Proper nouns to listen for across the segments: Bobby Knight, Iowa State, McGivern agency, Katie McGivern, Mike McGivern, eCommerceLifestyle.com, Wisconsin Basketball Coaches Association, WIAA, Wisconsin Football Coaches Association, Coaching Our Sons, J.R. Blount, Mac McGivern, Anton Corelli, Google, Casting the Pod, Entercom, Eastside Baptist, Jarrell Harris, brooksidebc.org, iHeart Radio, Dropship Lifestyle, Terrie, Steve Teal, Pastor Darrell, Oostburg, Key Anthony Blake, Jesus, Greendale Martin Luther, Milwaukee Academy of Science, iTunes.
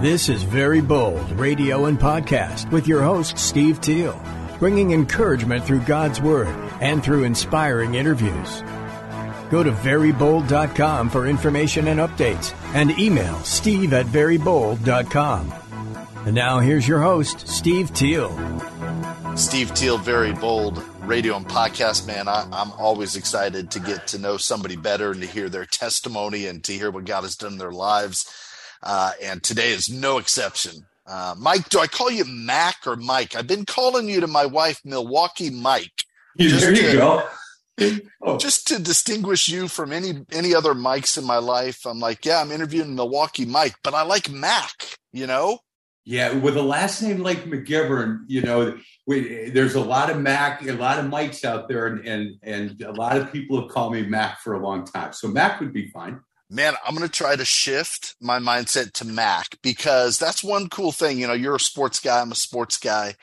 This is Very Bold Radio and Podcast with your host, Steve Teal, bringing encouragement through God's Word and through inspiring interviews. Go to VeryBold.com for information and updates and email Steve at VeryBold.com. And now here's your host, Steve Teal. Steve Teal, Very Bold Radio and Podcast. Man, I'm always excited to get to know somebody better and to hear their testimony and to hear what God has done in their lives. And today is no exception. Mike, do I call you Mac or Mike? I've been calling you to my wife, Milwaukee Mike. Just to distinguish you from any other Mikes in my life. I'm like, yeah, I'm interviewing Milwaukee Mike, but I like Mac, you know? Yeah, with a last name like McGivern, you know, there's a lot of Mac, a lot of Mikes out there, and a lot of people have called me Mac for a long time. So Mac would be fine. Man, I'm going to try to shift my mindset to Mac, because that's one cool thing. You know, you're a sports guy. I'm a sports guy,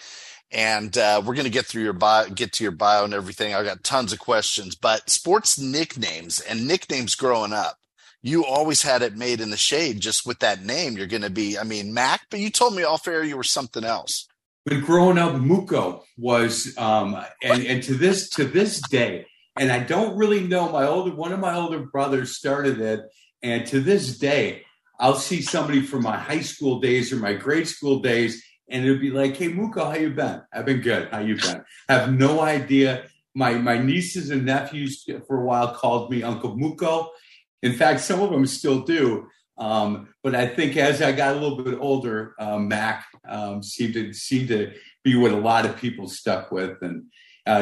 and we're going to get through your bio, get to your bio and everything. I got tons of questions, but sports nicknames and nicknames growing up, you always had it made in the shade. Just with that name, you're going to be, I mean, Mac, but you told me off air you were something else. But growing up, Muko was, and to this day, and I don't really know. One of my older brothers started it, and to this day, I'll see somebody from my high school days or my grade school days, and it'll be like, "Hey, Muko, how you been?" "I've been good. How you been?" I have no idea. My nieces and nephews for a while called me Uncle Muko. In fact, some of them still do. But I think as I got a little bit older, Mac seemed to be what a lot of people stuck with. And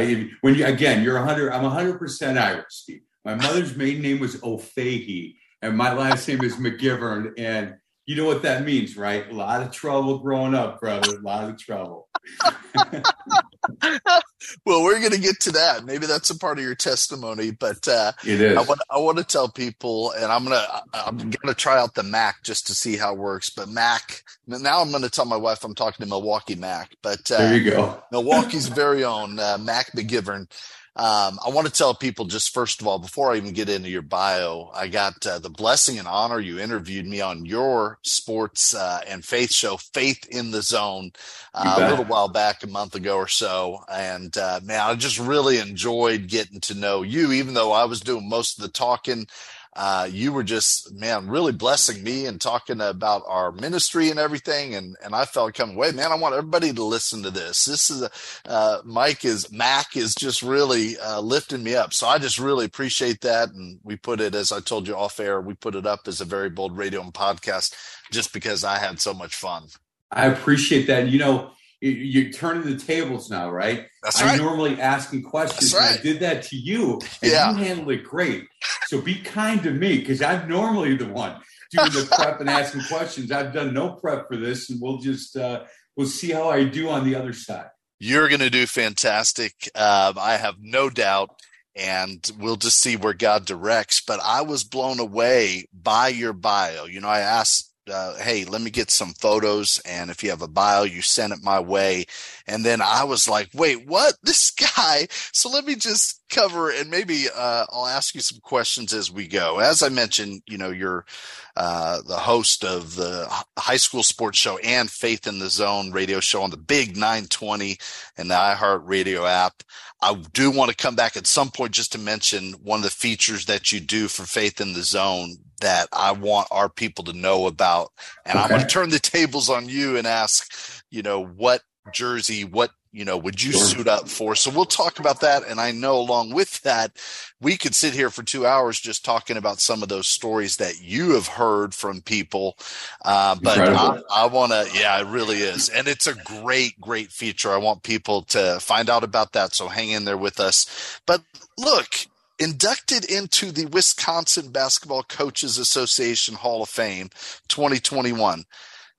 you're 100, I'm 100% Irish, Steve. My mother's maiden name was O'Fahy, and my last name is McGivern. And you know what that means, right? A lot of trouble growing up, brother. A lot of trouble. Well, we're going to get to that. Maybe that's a part of your testimony, but it is. I want to tell people, and I'm going to try out the Mac just to see how it works. But Mac, now I'm going to tell my wife I'm talking to Milwaukee Mac. But there you go, Milwaukee's very own Mac McGivern. I want to tell people, just first of all, before I even get into your bio, I got the blessing and honor. You interviewed me on your sports and faith show, Faith in the Zone, a little while back, a month ago or so. And man, I just really enjoyed getting to know you, even though I was doing most of the talking. You were just, man, really blessing me and talking about our ministry and everything. And I felt coming away, man, I want everybody to listen to this. This is, Mac is just really lifting me up. So I just really appreciate that. And we put it, as I told you off air, we put it up as a Very Bold Radio and Podcast just because I had so much fun. I appreciate that. You know, you're turning the tables now, right? That's right. I'm normally asking questions. That's right. And I did that to you, and you handled it great. So be kind to me, because I'm normally the one doing the prep and asking questions. I've done no prep for this, and we'll just we'll see how I do on the other side. You're going to do fantastic. I have no doubt. And we'll just see where God directs. But I was blown away by your bio. You know, I asked, hey, let me get some photos. And if you have a bio, you send it my way. And then I was like, wait, what? This guy? So let me just cover, and maybe I'll ask you some questions as we go. As I mentioned, you know, you're the host of the high school sports show and Faith in the Zone radio show on the Big 920 and the iHeart Radio app. I do want to come back at some point just to mention one of the features that you do for Faith in the Zone that I want our people to know about. And okay, I'm going to turn the tables on you and ask, you know, what jersey, what, you know, would you suit up for? So we'll talk about that. And I know along with that, we could sit here for 2 hours just talking about some of those stories that you have heard from people. But I want to, yeah, it really is. And it's a great, great feature. I want people to find out about that. So hang in there with us. But look, inducted into the Wisconsin Basketball Coaches Association Hall of Fame 2021.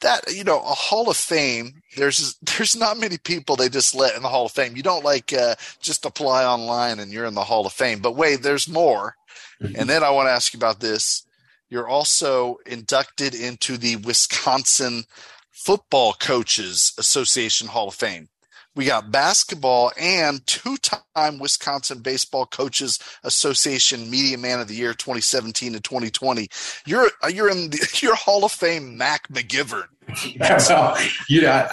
That, you know, a Hall of Fame, there's not many people they just let in the Hall of Fame. You don't just apply online and you're in the Hall of Fame. But wait, there's more. And then I want to ask you about this. You're also inducted into the Wisconsin Football Coaches Association Hall of Fame. We got basketball and two-time Wisconsin Baseball Coaches Association Media Man of the Year 2017 and 2020. You're in your Hall of Fame, Mac McGivern. Well,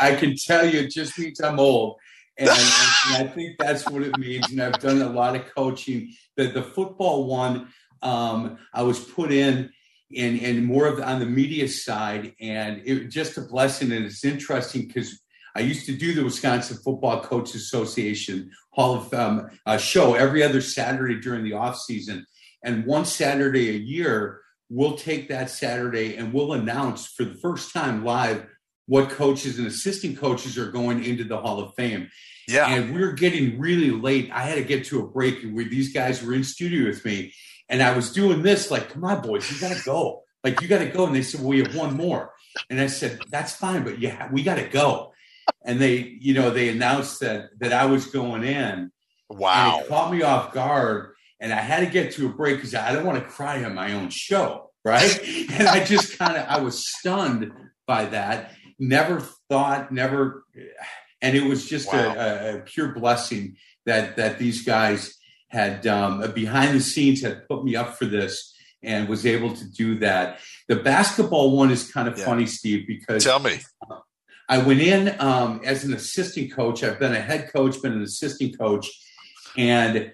I can tell you, it just means I'm old. And I think that's what it means. And I've done a lot of coaching. The football one, I was put in and more of on the media side. And it just a blessing. And it's interesting because I used to do the Wisconsin Football Coaches Association Hall of Fame show every other Saturday during the off season. And one Saturday a year, we'll take that Saturday and we'll announce for the first time live what coaches and assistant coaches are going into the Hall of Fame. Yeah. And we were getting really late. I had to get to a break where these guys were in studio with me. And I was doing this, like, come on, boys, you got to go. Like, you got to go. And they said, well, we have one more. And I said, that's fine, but yeah, we got to go. And they, they announced that I was going in. Wow. And it caught me off guard. And I had to get to a break because I don't want to cry on my own show, right? And I just I was stunned by that. Never thought. And it was just a pure blessing that these guys had behind the scenes had put me up for this and was able to do that. The basketball one is kind of funny, Steve, because tell me. I went in as an assistant coach. I've been a head coach, been an assistant coach. And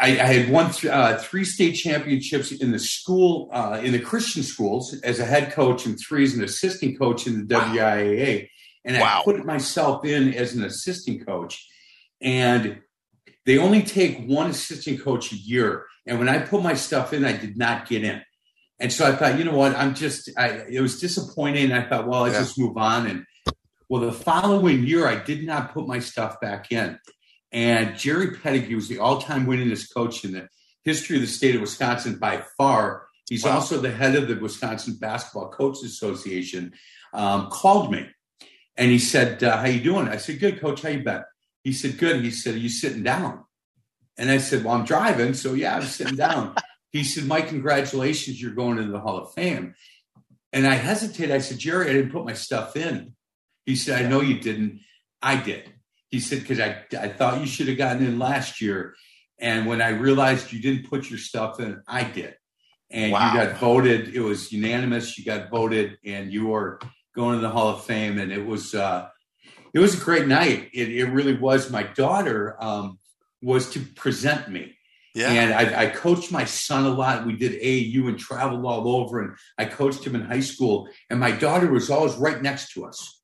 I had won three state championships in the school, in the Christian schools as a head coach and three as an assistant coach in the WIAA. And I put myself in as an assistant coach. And they only take one assistant coach a year. And when I put my stuff in, I did not get in. And so I thought, you know what, it was disappointing. I thought, well, let's just move on. And well, the following year, I did not put my stuff back in. And Jerry Pettigrew was the all-time winningest coach in the history of the state of Wisconsin by far. He's also the head of the Wisconsin Basketball Coaches Association, called me. And he said, how you doing? I said, good, coach. How you been? He said, good. He said, are you sitting down? And I said, well, I'm driving. So, I'm sitting down. He said, Mike, congratulations. You're going into the Hall of Fame. And I hesitated. I said, Jerry, I didn't put my stuff in. He said, I know you didn't. I did. He said, because I thought you should have gotten in last year. And when I realized you didn't put your stuff in, I did. And you got voted. It was unanimous. You got voted and you were going to the Hall of Fame. And it was a great night. It really was. My daughter was to present me. Yeah. And I coached my son a lot. We did AAU and traveled all over, and I coached him in high school. And my daughter was always right next to us.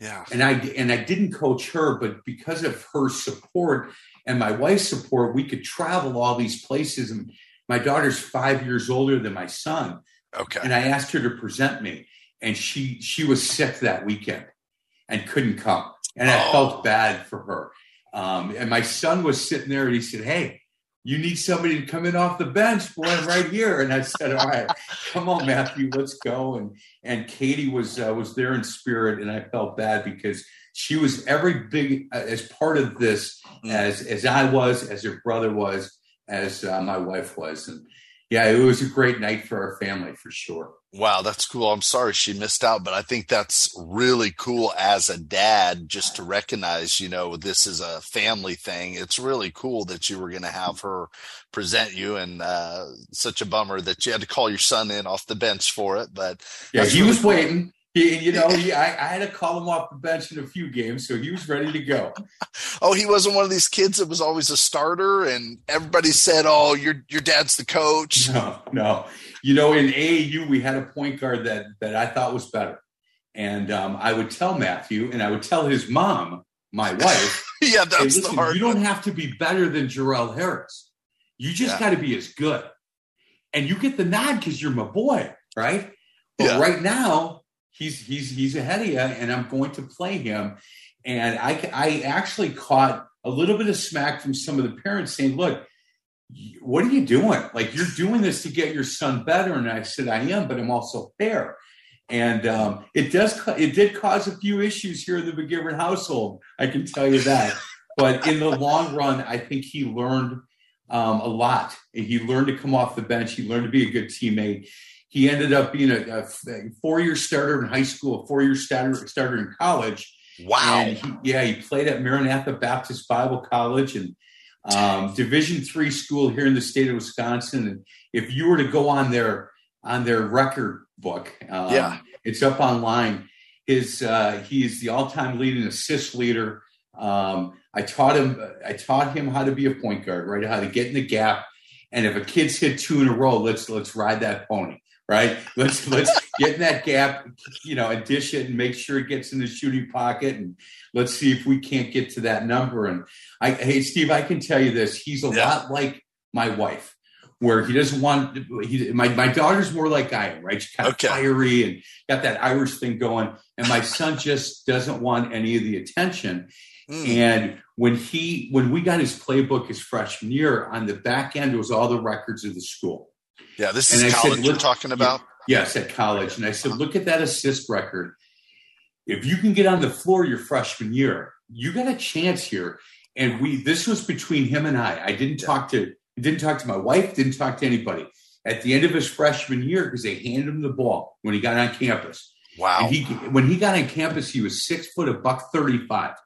Yeah. And I didn't coach her, but because of her support and my wife's support, we could travel all these places. And my daughter's 5 years older than my son. Okay. And I asked her to present me, and she was sick that weekend and couldn't come. And I felt bad for her. And my son was sitting there, and he said, "Hey, you need somebody to come in off the bench, boy, I'm right here." And I said, all right, come on, Matthew, let's go. And Katie was there in spirit. And I felt bad because she was every big as part of this as I was, as her brother was, as my wife was. And it was a great night for our family for sure. Wow, that's cool. I'm sorry she missed out, but I think that's really cool as a dad just to recognize, this is a family thing. It's really cool that you were going to have her present you, and such a bummer that you had to call your son in off the bench for it. But he was waiting. I had to call him off the bench in a few games, so he was ready to go. Oh, he wasn't one of these kids that was always a starter, and everybody said, "Oh, your dad's the coach." No. In AAU, we had a point guard that I thought was better, and I would tell Matthew, and I would tell his mom, my wife, that's the hard. You don't have to be better than Jarrell Harris. You just got to be as good, and you get the nod because you're my boy, right? But right now, He's ahead of you, and I'm going to play him. And I actually caught a little bit of smack from some of the parents saying, look, what are you doing? Like, you're doing this to get your son better. And I said, I am, but I'm also fair. And it did cause a few issues here in the McGivern household. I can tell you that. But in the long run, I think he learned a lot. He learned to come off the bench. He learned to be a good teammate. He ended up being a four-year starter in high school, a four-year starter in college. Wow. And he played at Maranatha Baptist Bible College and Division III school here in the state of Wisconsin. And if you were to go on their record book, it's up online. He is the all-time leading assist leader. I taught him how to be a point guard, right? How to get in the gap. And if a kid's hit two in a row, let's ride that pony, right? Let's get in that gap, and dish it and make sure it gets in the shooting pocket. And let's see if we can't get to that number. And hey, Steve, I can tell you this. He's a lot like my wife, where he doesn't want – my daughter's more like I am, right? She's kind of fiery and got that Irish thing going. And my son just doesn't want any of the attention. Mm. And when we got his playbook his freshman year, on the back end was all the records of the school. Yeah, this is college you're talking about? Yes, at college. And I said, look at that assist record. If you can get on the floor your freshman year, you got a chance here. And this was between him and I. I didn't talk to – didn't talk to my wife, didn't talk to anybody at the end of his freshman year, because they handed him the ball when he got on campus. Wow. And when he got on campus, he was 6 foot, a buck 35.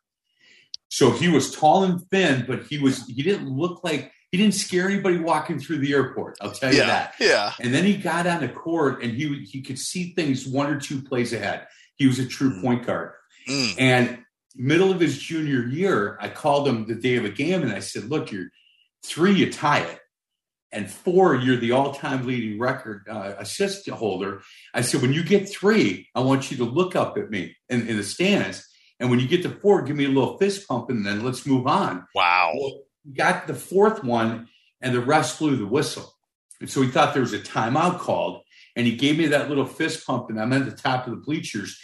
So he was tall and thin, but he didn't look like, he didn't scare anybody walking through the airport. I'll tell you that. Yeah. And then he got on the court and he could see things one or two plays ahead. He was a true point guard. Mm. And middle of his junior year, I called him the day of a game and I said, look, you're 3, you tie it, and 4, you're the all-time leading record assist holder. I said, when you get 3, I want you to look up at me in the stands, and when you get to 4, give me a little fist pump, and then let's move on. Wow. Well, got the 4th one, and the ref blew the whistle, and so he thought there was a timeout called, and he gave me that little fist pump, and I'm at the top of the bleachers,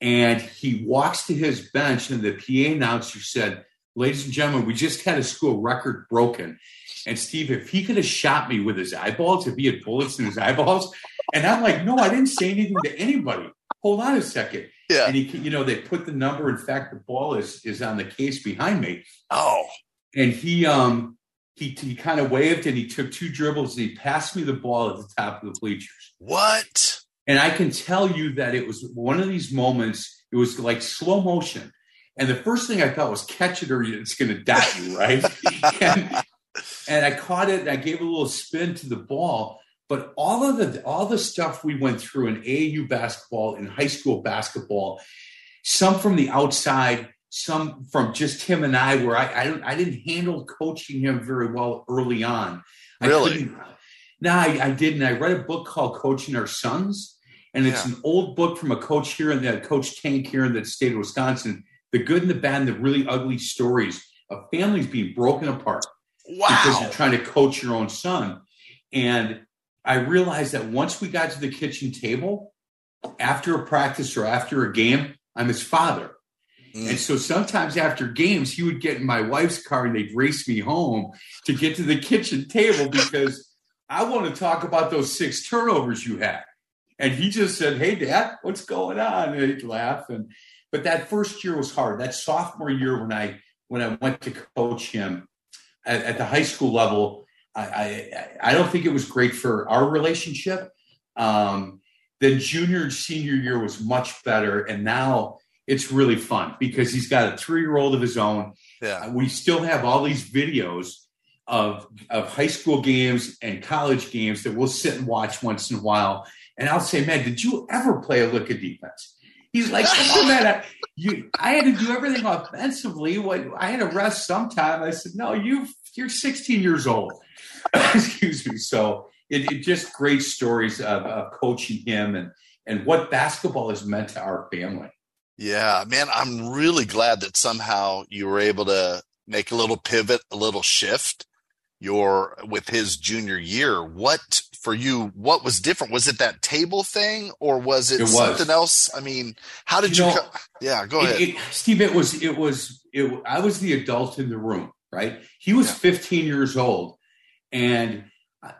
and he walks to his bench, and the PA announcer said, ladies and gentlemen, we just had a school record broken. And Steve, if he could have shot me with his eyeballs, if he had bullets in his eyeballs. And I'm like, no, I didn't say anything to anybody. Hold on a second. Yeah. And he, they put the number. In fact, the ball is on the case behind me. Oh. And he kind of waved and he took 2 dribbles and he passed me the ball at the top of the bleachers. What? And I can tell you that it was one of these moments. It was like slow motion. And the first thing I thought was, catch it or it's going to die you, right? and I caught it and I gave a little spin to the ball. But all the stuff we went through in AAU basketball, in high school basketball, some from the outside, some from just him and I, where I didn't handle coaching him very well early on. Really? I didn't. I read a book called Coaching Our Sons, and it's an old book from a coach here in Coach Tank here in the state of Wisconsin. The good and the bad and the really ugly stories of families being broken apart because you're trying to coach your own son. And I realized that once we got to the kitchen table, after a practice or after a game, I'm his father. Mm. And so sometimes after games, he would get in my wife's car and they'd race me home to get to the kitchen table because I want to talk about those 6 turnovers you had. And he just said, hey, Dad, what's going on? And he'd laugh. But that first year was hard. That sophomore year when I went to coach him at the high school level, I don't think it was great for our relationship. Then junior and senior year was much better. And now it's really fun because he's got a 3-year-old of his own. Yeah. We still have all these videos of high school games and college games that we'll sit and watch once in a while. And I'll say, man, did you ever play a lick of defense? He's like, come on, man, I had to do everything offensively. I had to rest sometime. I said, no, you're 16 years old. Excuse me. So it just great stories of coaching him and what basketball has meant to our family. Yeah, man, I'm really glad that somehow you were able to make a little pivot, a little shift with his junior year. What for you, what was different? Was it that table thing or was it something else? I mean, how did you go ahead. Steve, I was the adult in the room, right? He was 15 years old And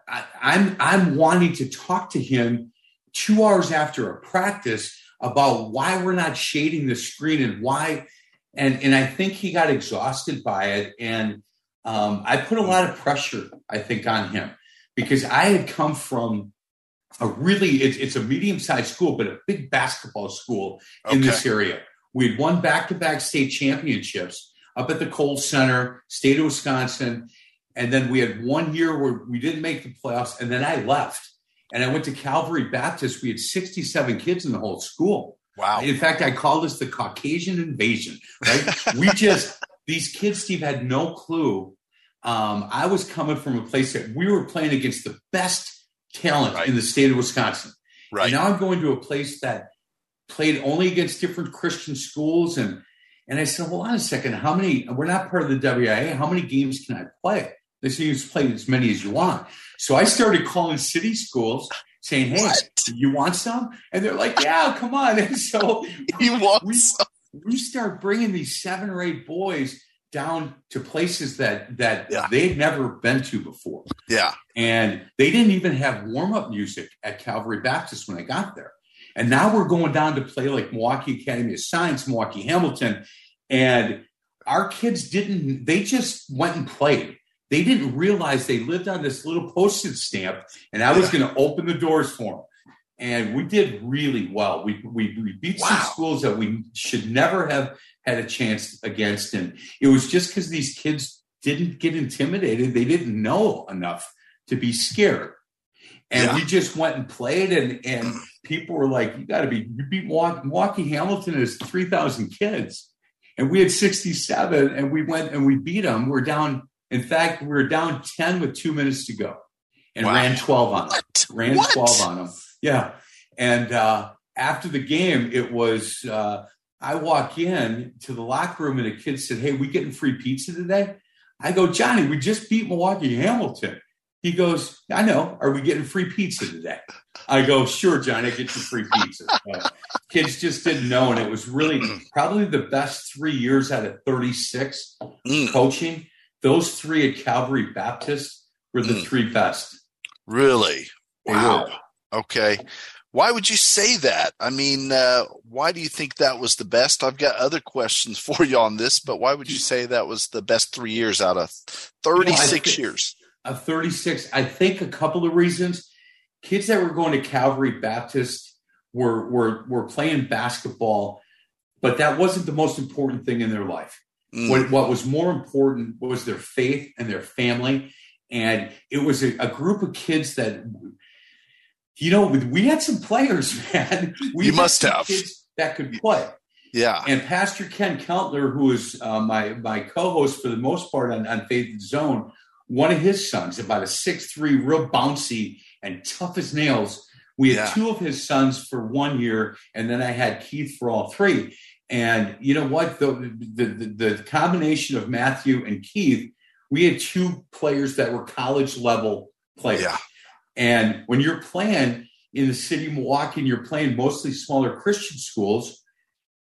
I'm wanting to talk to him 2 hours after a practice about why we're not shading the screen and why. And I think he got exhausted by it. And I put a lot of pressure, I think, on him because I had come from a really, it's a medium-sized school, but a big basketball school in this area. We had won back-to-back state championships up at the Kohl Center, state of Wisconsin. And then we had 1 year where we didn't make the playoffs. And then I left and I went to Calvary Baptist. We had 67 kids in the whole school. Wow. In fact, I called this the Caucasian invasion, right? These kids, Steve, had no clue. I was coming from a place that we were playing against the best talent in the state of Wisconsin. Right. And now I'm going to a place that played only against different Christian schools. And I said, hold on a second, how many, we're not part of the WIAA, how many games can I play? They said, you just play as many as you want. So I started calling city schools saying, hey, you want some? And they're like, yeah, come on. And so we start bringing these 7 or 8 boys down to places that they'd never been to before. Yeah. And they didn't even have warm-up music at Calvary Baptist when I got there. And now we're going down to play like Milwaukee Academy of Science, Milwaukee Hamilton. And our kids they just went and played. They didn't realize they lived on this little postage stamp, and I was going to open the doors for them. And we did really well. We beat some schools that we should never have had a chance against. And it was just because these kids didn't get intimidated. They didn't know enough to be scared. And we just went and played, and people were like, you beat Milwaukee Hamilton as 3,000 kids. And we had 67, and we went and we beat them. We're down. In fact, we were down 10 with 2 minutes to go and ran 12 on them. 12 on them. Yeah. And after the game, it was, I walk in to the locker room and a kid said, hey, we getting free pizza today? I go, Johnny, we just beat Milwaukee Hamilton. He goes, I know. Are we getting free pizza today? I go, sure, Johnny, I get you free pizza. Kids just didn't know. And it was really probably the best 3 years out of 36 coaching. Those three at Calvary Baptist were the three best. Really? Wow. Okay. Why would you say that? I mean, why do you think that was the best? I've got other questions for you on this, but why would you say that was the best 3 years out of 36 years? Of 36, I think a couple of reasons. Kids that were going to Calvary Baptist were playing basketball, but that wasn't the most important thing in their life. What was more important was their faith and their family. And it was a group of kids that, you know, we had some players, man. We must have kids that could play. Yeah. And Pastor Ken Keltner, who is my co-host for the most part on Faith in the Zone, one of his sons, about a 6'3", real bouncy and tough as nails. We had two of his sons for 1 year, and then I had Keith for all three. And you know what? The combination of Matthew and Keith, we had two players that were college level players. Yeah. And when you're playing in the city of Milwaukee and you're playing mostly smaller Christian schools,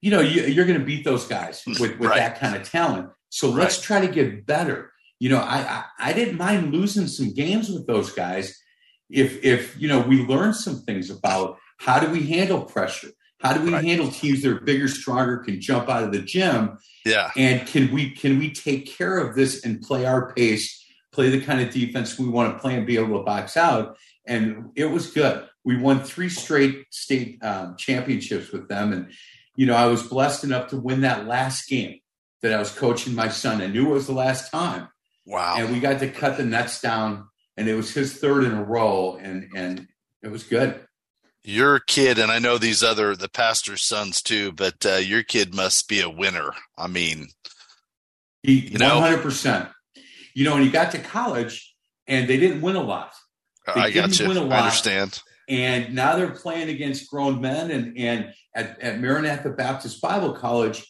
you know, you're going to beat those guys with that kind of talent. So let's try to get better. You know, I didn't mind losing some games with those guys. If you know, we learned some things about how do we handle pressure? How do we handle teams that are bigger, stronger, can jump out of the gym? Yeah. And can we take care of this and play our pace, play the kind of defense we want to play and be able to box out? And it was good. We won 3 straight state championships with them. And, you know, I was blessed enough to win that last game that I was coaching my son. I knew it was the last time. Wow. And we got to cut the nets down, and it was his third in a row, and it was good. Your kid, and I know these other, the pastor's sons too, but your kid must be a winner. I mean, you know, 100%. You know, when he got to college and they didn't win a lot. I got you. I understand. And now they're playing against grown men and at Maranatha Baptist Bible College.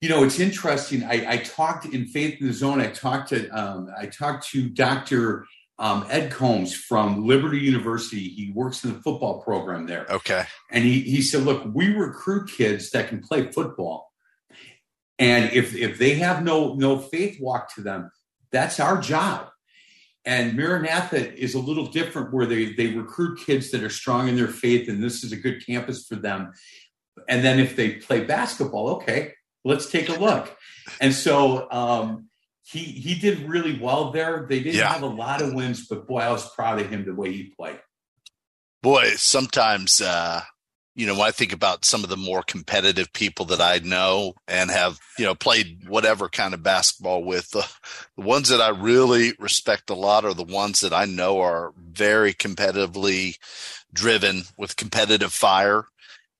You know, it's interesting. I talked in Faith in the Zone. I talked to Dr. Ed Combs from Liberty University. He works in the football program there. Okay. And he said, look, we recruit kids that can play football. And if they have no faith walk to them, that's our job. And Maranatha is a little different, where they recruit kids that are strong in their faith, and this is a good campus for them. And then if they play basketball, okay, let's take a look. And so he did really well there. They didn't have a lot of wins, but boy, I was proud of him the way he played. Boy, sometimes, when I think about some of the more competitive people that I know and have, played whatever kind of basketball with, the ones that I really respect a lot are the ones that I know are very competitively driven with competitive fire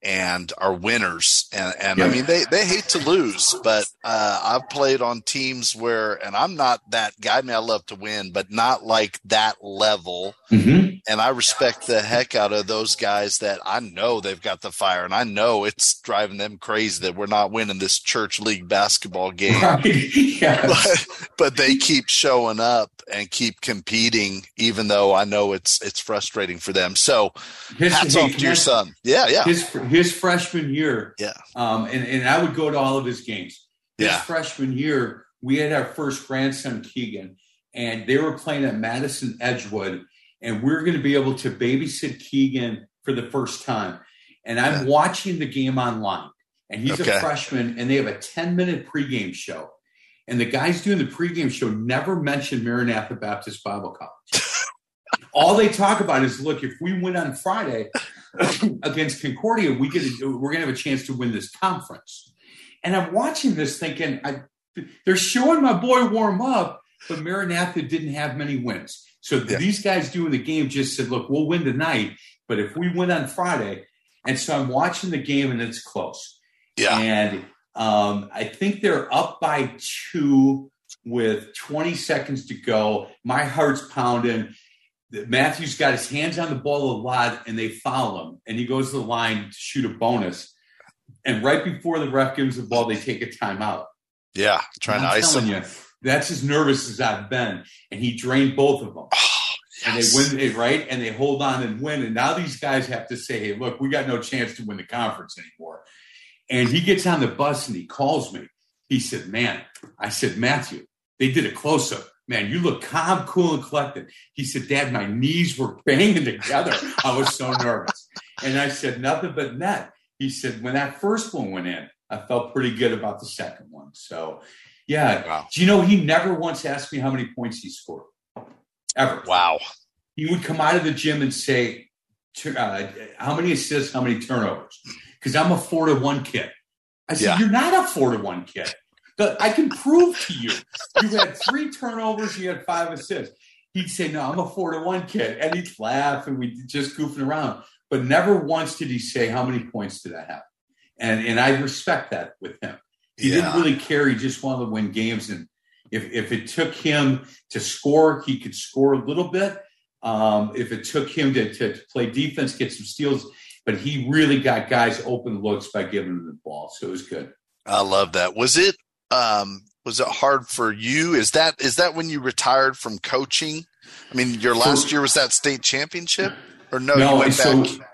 and are winners. And I mean, they hate to lose, but I've played on teams where, and I'm not that guy. I mean, I love to win, but not like that level. Mm-hmm. And I respect the heck out of those guys that I know they've got the fire, and I know it's driving them crazy that we're not winning this church league basketball game. Right. Yes. But they keep showing up and keep competing, even though I know it's frustrating for them. So hats off to your son. Yeah. His freshman year. Yeah. And I would go to all of his games. His freshman year, we had our first grandson, Keegan, and they were playing at Madison Edgewood, and we're going to be able to babysit Keegan for the first time. And I'm watching the game online, and he's a freshman, and they have a 10-minute pregame show. And the guys doing the pregame show never mentioned Maranatha Baptist Bible College. All they talk about is, look, if we win on Friday against Concordia, we're going to have a chance to win this conference. And I'm watching this thinking, they're showing my boy warm up, but Maranatha didn't have many wins. So these guys doing the game just said, look, we'll win tonight, but if we win on Friday. And so I'm watching the game, and it's close. Yeah. And I think they're up by 2 with 20 seconds to go. My heart's pounding. Matthew's got his hands on the ball a lot, and they foul him. And he goes to the line to shoot a bonus. And right before the ref gives the ball, they take a timeout. Yeah, trying to ice him. That's as nervous as I've been. And he drained both of them. Oh, yes. And they win, right? And they hold on and win. And now these guys have to say, hey, look, we got no chance to win the conference anymore. And he gets on the bus and he calls me. He said, man, I said, Matthew, they did a close-up. Man, you look calm, cool, and collected. He said, Dad, my knees were banging together. I was so nervous. And I said, nothing but net. He said, when that first one went in, I felt pretty good about the second one. So, yeah. Wow. Do you know, he never once asked me how many points he scored, ever. Wow. He would come out of the gym and say, how many assists, how many turnovers? Because I'm a 4-to-1 kid. I said, you're not a 4-to-1 kid. I can prove to you, you had 3 turnovers, you had 5 assists. He'd say, no, I'm a 4-to-1 kid. And he'd laugh, and we'd just goofing around. But never once did he say, how many points did I have? And I respect that with him. He didn't really care. He just wanted to win games. And if it took him to score, he could score a little bit. If it took him to play defense, get some steals. But he really got guys open looks by giving them the ball. So it was good. I love that. Was it hard for you? Is that when you retired from coaching? I mean, your last year was that state championship, or no? No, you went back.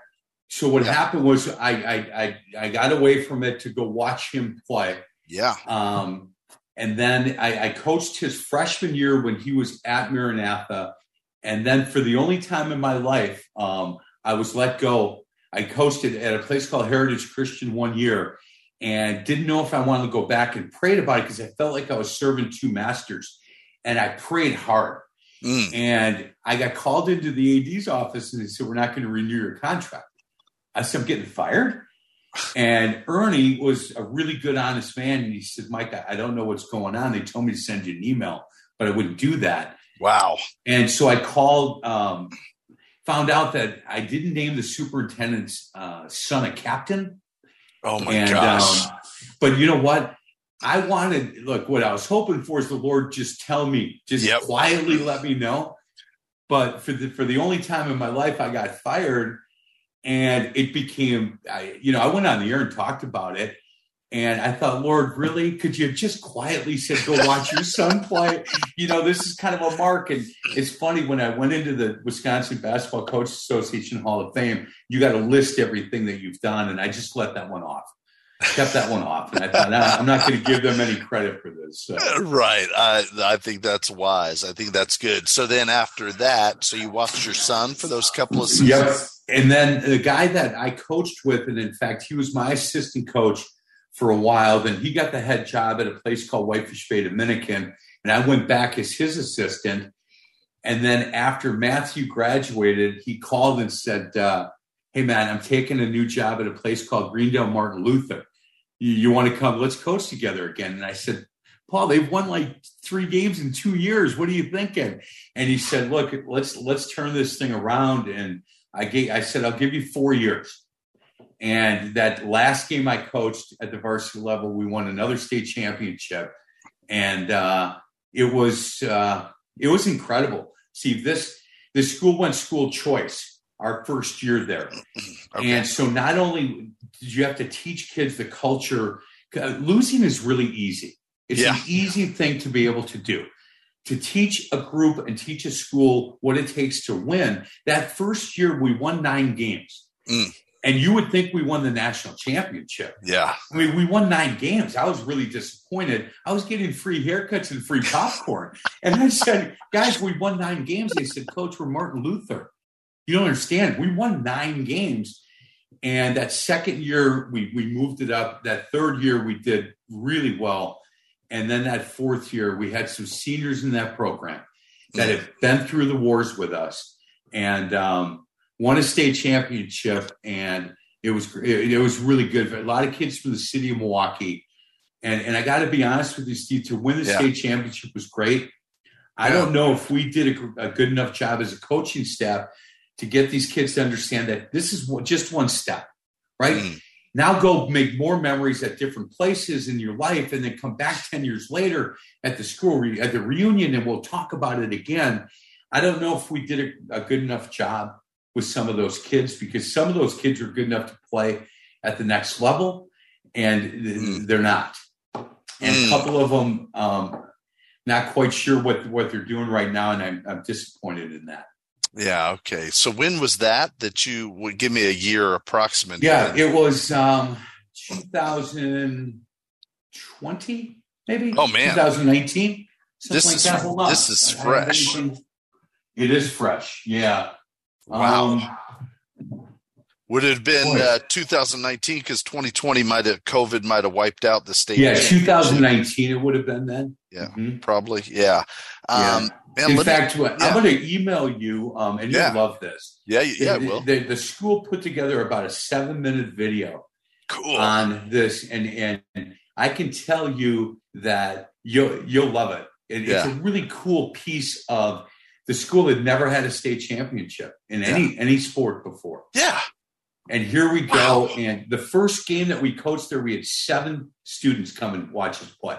So what happened was I got away from it to go watch him play. Yeah. And then I coached his freshman year when he was at Maranatha. And then for the only time in my life, I was let go. I coached at a place called Heritage Christian one year, and didn't know if I wanted to go back, and prayed about it because I felt like I was serving 2 masters, and I prayed hard. And I got called into the AD's office, and they said, we're not going to renew your contract. I said, I'm getting fired. And Ernie was a really good, honest man. And he said, Mike, I don't know what's going on. They told me to send you an email, but I wouldn't do that. Wow. And so I called, found out that I didn't name the superintendent's son a captain. Oh, my gosh. But you know what? I wanted, look, what I was hoping for is the Lord just tell me, just quietly let me know. But for the only time in my life, I got fired. And it became, I went on the air and talked about it. And I thought, Lord, really? Could you have just quietly said, go watch your son play? This is kind of a mark. And it's funny, when I went into the Wisconsin Basketball Coaches Association Hall of Fame, you got to list everything that you've done. And I just let that one off. kept that one off. And I thought, I'm not going to give them any credit for this. So. Right. I think that's wise. I think that's good. So then after that, so you watched your son for those couple of seasons? Yep. And then the guy that I coached with, and in fact, he was my assistant coach for a while. Then he got the head job at a place called Whitefish Bay Dominican. And I went back as his assistant. And then after Matthew graduated, he called and said, hey, man, I'm taking a new job at a place called Greendale Martin Luther. You want to come? Let's coach together again. And I said, Paul, they've won like 3 games in 2 years. What are you thinking? And he said, look, let's turn this thing around. And I said, I'll give you 4 years. And that last game I coached at the varsity level, we won another state championship. And it was incredible. See, this school went school choice our first year there. Okay. And so not only did you have to teach kids the culture, losing is really easy. It's an easy thing to be able to do. To teach a group and teach a school what it takes to win. That first year, we won 9 games. Mm. And you would think we won the national championship. Yeah. I mean, we won 9 games. I was really disappointed. I was getting free haircuts and free popcorn. And I said, guys, we won 9 games. They said, Coach, we're Martin Luther. You don't understand. We won 9 games. And that second year, we moved it up. That third year, we did really well. And then that fourth year, we had some seniors in that program that had been through the wars with us. And, won a state championship, and it was really good. A lot of kids from the city of Milwaukee. And I got to be honest with you, Steve, to win the state championship was great. I don't know if we did a good enough job as a coaching staff to get these kids to understand that this is just one step, right? Mm. Now go make more memories at different places in your life, and then come back 10 years later at the school, at the reunion, and we'll talk about it again. I don't know if we did a good enough job with some of those kids, because some of those kids are good enough to play at the next level, and they're not. And a couple of them, not quite sure what they're doing right now, and I'm disappointed in that. Yeah, okay. So when was that you would give me a year approximate? Yeah, it was 2020, maybe? Oh, man. 2019? This is fresh. It is fresh, yeah. Wow. Would it have been 2019? Because 2020 COVID might have wiped out the state. Yeah, 2019 it would have been then. Yeah, probably. Yeah. In fact, I'm going to email you, and you'll love this. Yeah, I will. The school put together about a 7-minute video on this, and I can tell you that you'll love it. It's a really cool piece of. The school had never had a state championship in any sport before. Yeah. And here we go. Wow. And the first game that we coached there, we had 7 students come and watch us play.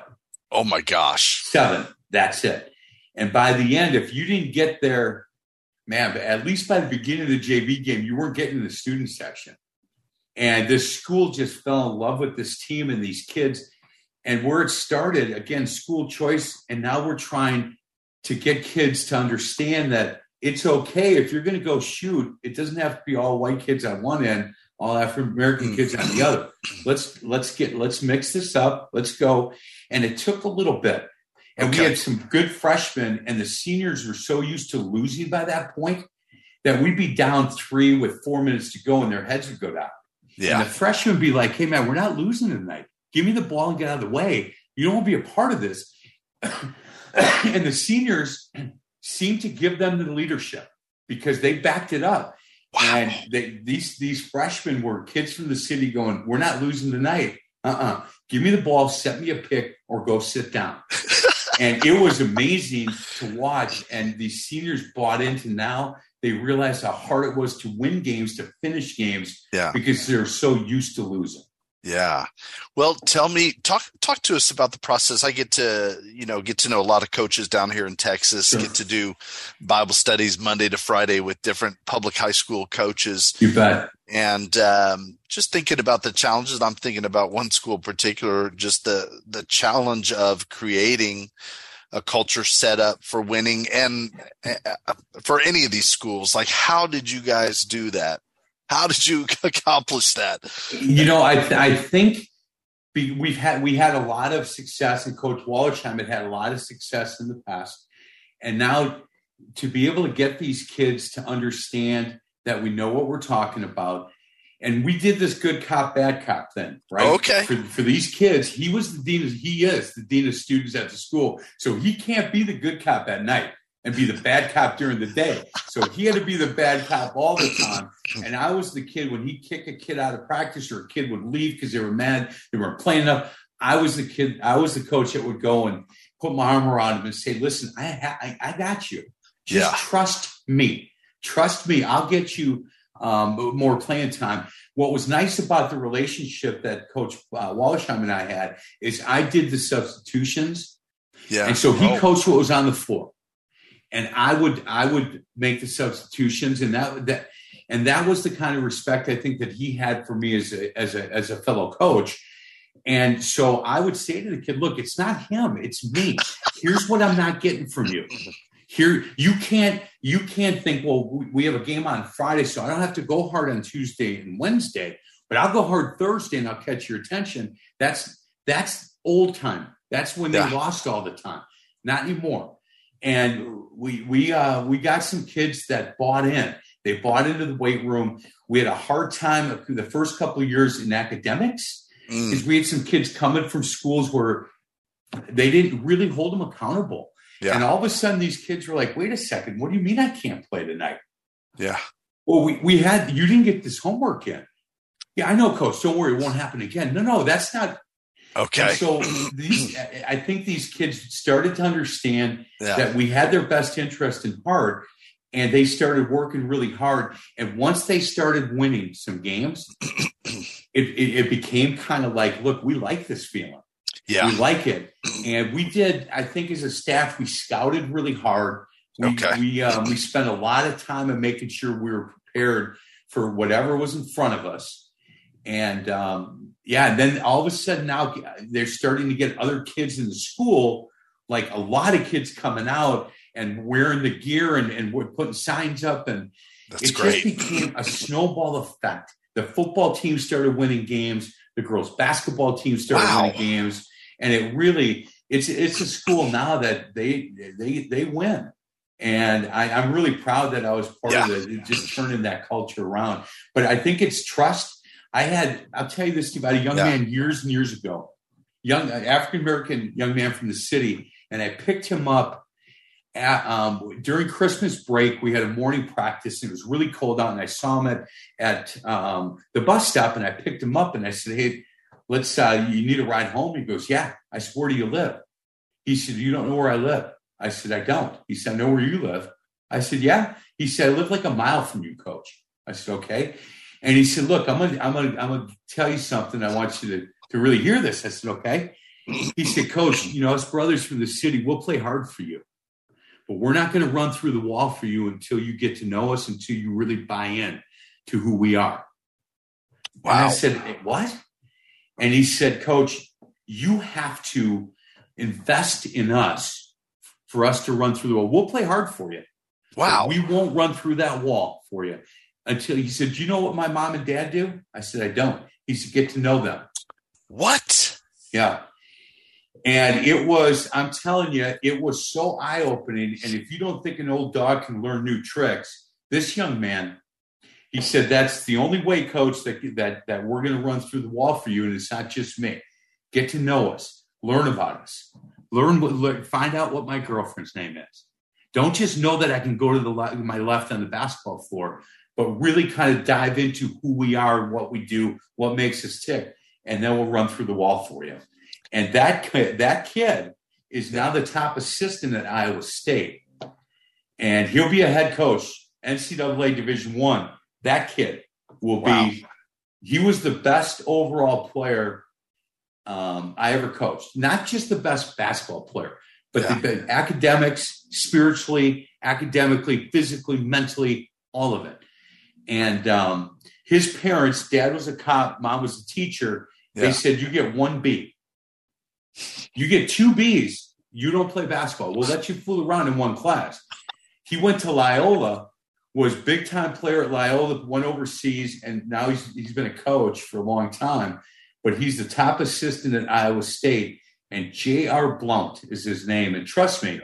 Oh, my gosh. 7. That's it. And by the end, if you didn't get there, man, but at least by the beginning of the JV game, you weren't getting in the student section. And this school just fell in love with this team and these kids. And where it started, again, school choice, and now we're trying – to get kids to understand that it's okay if you're going to go shoot. It doesn't have to be all white kids on one end, all African American kids on the other. Let's mix this up. Let's go. And it took a little bit, and we had some good freshmen, and the seniors were so used to losing by that point that we'd be down 3 with 4 minutes to go, and their heads would go down. Yeah, and the freshmen would be like, "Hey man, we're not losing tonight. Give me the ball and get out of the way. You don't want to be a part of this." And the seniors seemed to give them the leadership because they backed it up. Wow. And these freshmen were kids from the city going, we're not losing tonight. Give me the ball, set me a pick, or go sit down. And it was amazing to watch. And these seniors bought into now. They realized how hard it was to win games, to finish games, because they're so used to losing. Yeah. Well, tell me, talk to us about the process. I get to know a lot of coaches down here in Texas, get to do Bible studies Monday to Friday with different public high school coaches. You bet. And just thinking about the challenges, I'm thinking about one school in particular, just the challenge of creating a culture set up for winning and for any of these schools. Like, how did you guys do that? How did you accomplish that? You know, I think we had a lot of success, and Coach Wallersheim had a lot of success in the past. And now to be able to get these kids to understand that we know what we're talking about. And we did this good cop, bad cop thing, right? Okay. For these kids, he is the dean of students at the school. So he can't be the good cop at night and be the bad cop during the day. So he had to be the bad cop all the time. And I was the kid, when he'd kick a kid out of practice or a kid would leave because they were mad, they weren't playing enough, I was the coach that would go and put my arm around him and say, listen, I got you. Just trust me. Trust me. I'll get you more playing time. What was nice about the relationship that Coach Wallersheim and I had is I did the substitutions. Yeah. And so he coached what was on the floor. And I would make the substitutions, and that was the kind of respect I think that he had for me as a fellow coach. And so I would say to the kid, look, it's not him, it's me. Here's what I'm not getting from you. Here, you can't think, well, we have a game on Friday, so I don't have to go hard on Tuesday and Wednesday, but I'll go hard Thursday and I'll catch your attention. That's old time. That's when they lost all the time. Not anymore. And we got some kids that bought in. They bought into the weight room. We had a hard time the first couple of years in academics because we had some kids coming from schools where they didn't really hold them accountable. Yeah. And all of a sudden, these kids were like, wait a second, what do you mean I can't play tonight? Yeah. Well, you didn't get this homework in. Yeah, I know, Coach. Don't worry. It won't happen again. No, that's not. Okay. And so I think these kids started to understand that we had their best interest in heart, and they started working really hard. And once they started winning some games, it became kind of like, look, we like this feeling. Yeah. We like it. And we did, I think as a staff, we scouted really hard. We spent a lot of time in making sure we were prepared for whatever was in front of us. And, and then all of a sudden now they're starting to get other kids in the school, like a lot of kids coming out and wearing the gear and we're putting signs up. And that's great. It just became a snowball effect. The football team started winning games. The girls' basketball team started winning games. And it really, it's a school now that they win. And I'm really proud that I was part of it, just turning that culture around. But I think it's trust. I'll tell you this, Steve, I had a young man years and years ago, African-American young man from the city. And I picked him up during Christmas break. We had a morning practice and it was really cold out. And I saw him at the bus stop and I picked him up and I said, hey, you need a ride home? He goes, yeah. I said, where do you live? He said, you don't know where I live. I said, I don't. He said, I know where you live. I said, yeah. He said, I live like a mile from you, Coach. I said, okay. And he said, look, I'm gonna tell you something. I want you to really hear this. I said, okay. He said, Coach, us brothers from the city, we'll play hard for you, but we're not going to run through the wall for you until you get to know us, until you really buy in to who we are. Wow. And I said, hey, what? And he said, Coach, you have to invest in us for us to run through the wall. We'll play hard for you. Wow. We won't run through that wall for you. Until he said, do you know what my mom and dad do? I said, I don't. He said, get to know them. What? Yeah. And I'm telling you, it was so eye-opening. And if you don't think an old dog can learn new tricks, this young man, he said, that's the only way, Coach, that we're going to run through the wall for you. And it's not just me. Get to know us. Learn about us. Find out what my girlfriend's name is. Don't just know that I can go to my left on the basketball floor, but really kind of dive into who we are, what we do, what makes us tick, and then we'll run through the wall for you. And that kid is now the top assistant at Iowa State, and he'll be a head coach, NCAA Division I. That kid will be. He was the best overall player I ever coached. Not just the best basketball player, but the academics, spiritually, academically, physically, mentally, all of it. And his parents, dad was a cop, mom was a teacher. Yeah. They said, you get one B. You get two Bs. You don't play basketball. We'll let you fool around in one class. He went to Loyola, was big time player at Loyola, went overseas. And now he's been a coach for a long time. but he's the top assistant at Iowa State, and J.R. Blount is his name. And trust me,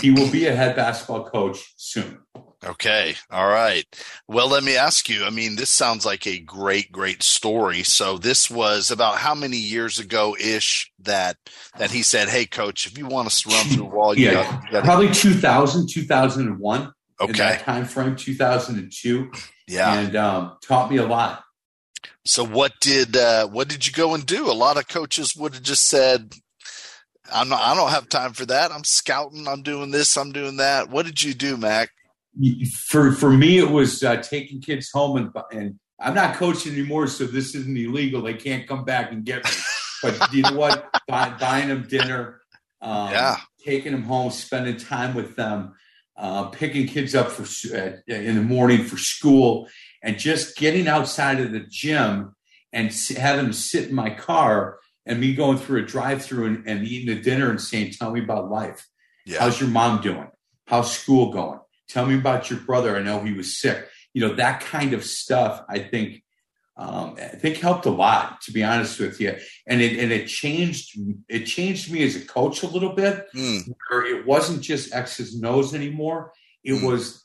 he will be a head basketball coach soon. Okay. All right. Well, let me ask you, I mean, this sounds like a great, great story. So this was about how many years ago-ish that he said, hey, coach, if you want us to run through the wall, you got probably 2000, 2001. Okay. In that time frame, 2002. Yeah. And taught me a lot. So what did you go and do? A lot of coaches would have just said, I don't have time for that. I'm scouting. I'm doing this. I'm doing that. What did you do, Mac? For me, it was taking kids home, and I'm not coaching anymore, so this isn't illegal. They can't come back and get me. But you know what? Buying them dinner, taking them home, spending time with them, picking kids up in the morning for school, and just getting outside of the gym and having them sit in my car and me going through a drive-through and eating a dinner and saying, tell me about life. Yeah. How's your mom doing? How's school going? Tell me about your brother. I know he was sick. You know, that kind of stuff, I think helped a lot, to be honest with you. And it changed me as a coach a little bit. Where it wasn't just X's and O's anymore. It was,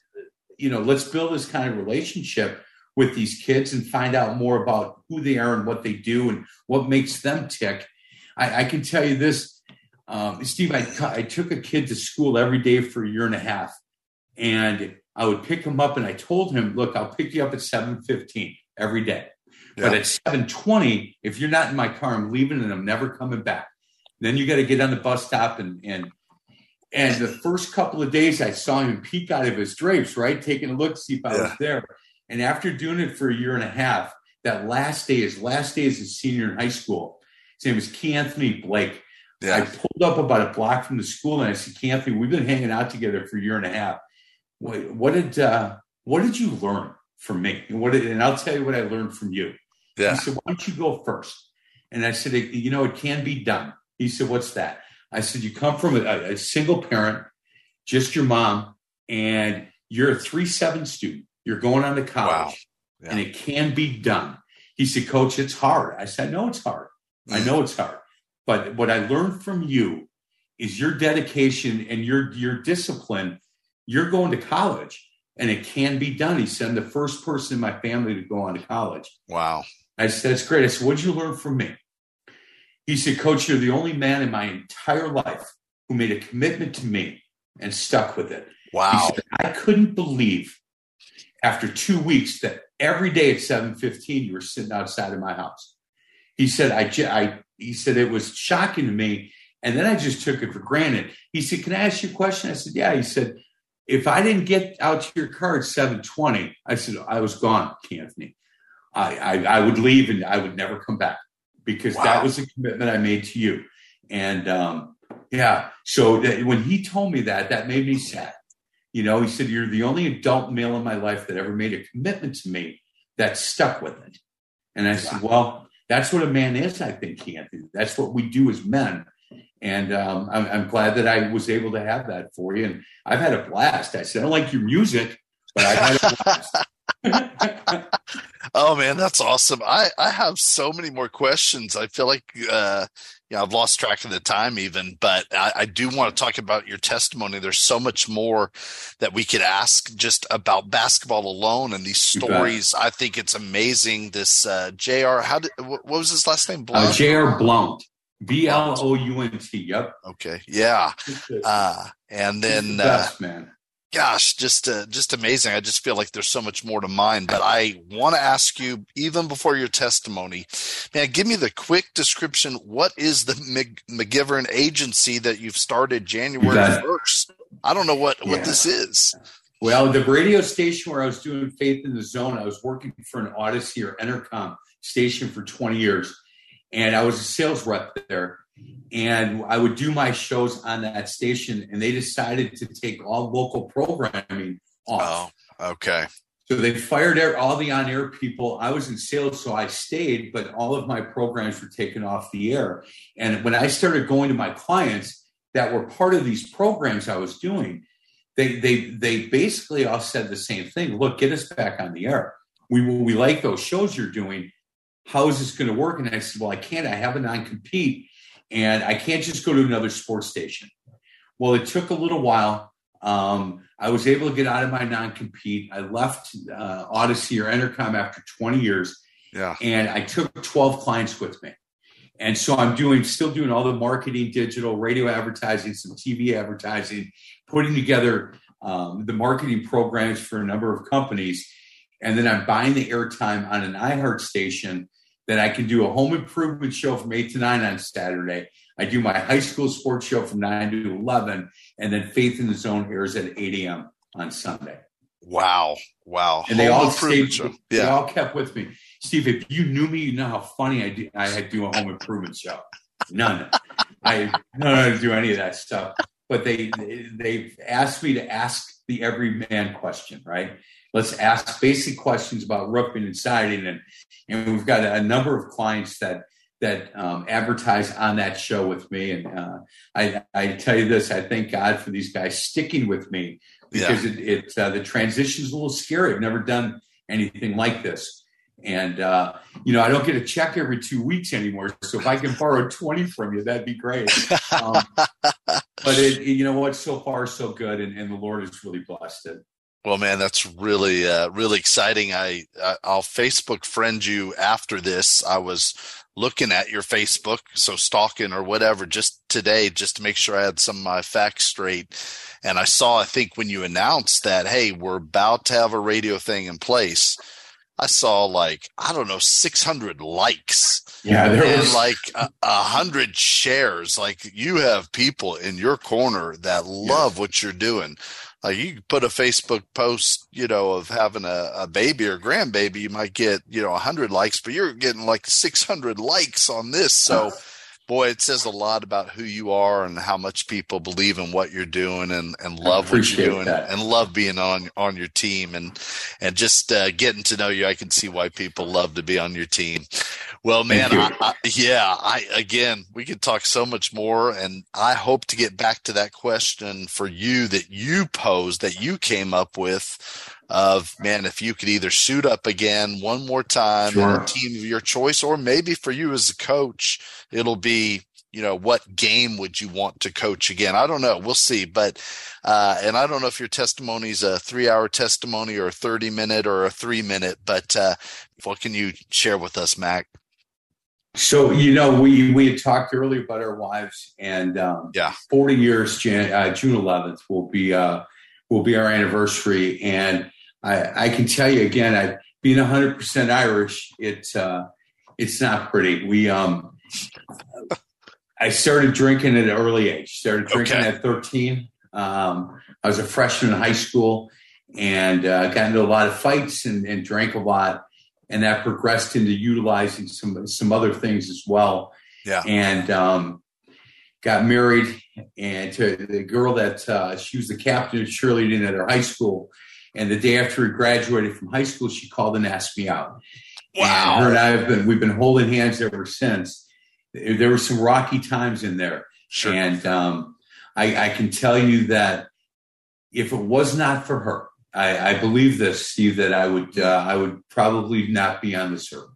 you know, let's build this kind of relationship with these kids and find out more about who they are and what they do and what makes them tick. I can tell you this, Steve, I took a kid to school every day for a year and a half. And I would pick him up and I told him, look, I'll pick you up at 7:15 every day. Yeah. But at 7:20, if you're not in my car, I'm leaving and I'm never coming back. Then you got to get on the bus stop. And the first couple of days I saw him peek out of his drapes, right? Taking a look, see if I was there. And after doing it for a year and a half, that his last day as a senior in high school. His name was Key Anthony Blake. Yeah. I pulled up about a block from the school and I said, Key Anthony, we've been hanging out together for a year and a half. What did you learn from me? And I'll tell you what I learned from you. Yeah. He said, why don't you go first? And I said, you know, it can be done. He said, what's that? I said, you come from a single parent, just your mom, and you're a 3.7 student. You're going on to college. Wow. Yeah. And it can be done. He said, coach, it's hard. I said, no, it's hard. I know it's hard. But what I learned from you is your dedication and your discipline. You're going to college and it can be done. He said, I'm the first person in my family to go on to college. Wow. I said, that's great. I said, what'd you learn from me? He said, coach, you're the only man in my entire life who made a commitment to me and stuck with it. Wow. He said, I couldn't believe after 2 weeks that every day at 7:15, you were sitting outside of my house. He said, He said, it was shocking to me. And then I just took it for granted. He said, can I ask you a question? I said, yeah. He said, if I didn't get out to your car at 7:20, I said, I was gone, Anthony. I would leave and I would never come back because that was a commitment I made to you. And so when he told me that made me sad. You know, he said, you're the only adult male in my life that ever made a commitment to me that stuck with it. And I said, well, that's what a man is, I think, Anthony. That's what we do as men. And I'm glad that I was able to have that for you. And I've had a blast. I said, I don't like your music, but I've had a blast. Oh, man, that's awesome. I have so many more questions. I feel like I've lost track of the time even, but I do want to talk about your testimony. There's so much more that we could ask just about basketball alone and these stories. I think it's amazing. This J.R., what was his last name? Blount? J.R. Blount. Blount. Yep. Okay. Yeah. And then, best, man. Gosh, just amazing. I just feel like there's so much more to mine, but I want to ask you even before your testimony, man, give me the quick description. What is the McGivern agency that you've started January 1st? I don't know what this is. Well, the radio station where I was doing Faith in the Zone, I was working for an Odyssey or Entercom station for 20 years. And I was a sales rep there, and I would do my shows on that station, and they decided to take all local programming off. Oh, okay. So they fired all the on-air people. I was in sales, so I stayed, but all of my programs were taken off the air. And when I started going to my clients that were part of these programs I was doing, they basically all said the same thing. Look, get us back on the air. We like those shows you're doing, how is this going to work? And I said, well, I can't. I have a non-compete, and I can't just go to another sports station. Well, it took a little while. I was able to get out of my non-compete. I left Odyssey or Entercom after 20 years, and I took 12 clients with me. And so I'm still doing all the marketing, digital, radio advertising, some TV advertising, putting together the marketing programs for a number of companies. And then I'm buying the airtime on an iHeart station that I can do a home improvement show from 8 to 9 on Saturday. I do my high school sports show from 9 to 11, and then Faith in the Zone airs at 8 a.m. on Sunday. Wow. And they all stayed. They all kept with me. Steve, if you knew me, you know how funny I had to do a home improvement show. None. I don't do any of that stuff. But they asked me to ask the everyman question, right? Let's ask basic questions about roofing and siding. And we've got a number of clients that advertise on that show with me. And I tell you this, I thank God for these guys sticking with me, because it's the transition's a little scary. I've never done anything like this. And, I don't get a check every 2 weeks anymore. So if I can borrow 20 from you, that'd be great. But you know what? So far, so good. And the Lord has really blessed it. Well, man, that's really, really exciting. I'll Facebook friend you after this. I was looking at your Facebook, so stalking or whatever, just today, just to make sure I had some of my facts straight. And I saw, I think when you announced that, hey, we're about to have a radio thing in place, I saw 600 likes. Yeah, there was 100 shares. Like, you have people in your corner that love what you're doing. Like, you put a Facebook post, of having a baby or grandbaby, you might get, 100 likes, but you're getting 600 likes on this. So, boy, it says a lot about who you are and how much people believe in what you're doing and love what you're doing and love being on your team and just getting to know you. I can see why people love to be on your team. Well, man, I we could talk so much more, and I hope to get back to that question for you that you posed, that you came up with of, man, if you could either suit up again one more time on a team of your choice, or maybe for you as a coach, it'll be, what game would you want to coach again? I don't know. We'll see. But, and I don't know if your testimony is a 3-hour testimony or a 30-minute or a 3-minute, but what can you share with us, Mac? So, we had talked earlier about our wives, and 40 years, June 11th will be our anniversary. And I can tell you again, being 100% Irish, it's not pretty. We, I started drinking at an early age, at 13. I was a freshman in high school and got into a lot of fights and drank a lot. And that progressed into utilizing some other things as well. Yeah. And got married and to the girl that she was the captain of cheerleading at her high school. And the day after we graduated from high school, she called and asked me out. Wow. And her and I we've been holding hands ever since. There were some rocky times in there. Sure. And I can tell you that if it was not for her, I believe this, Steve, that I would probably not be on this earth.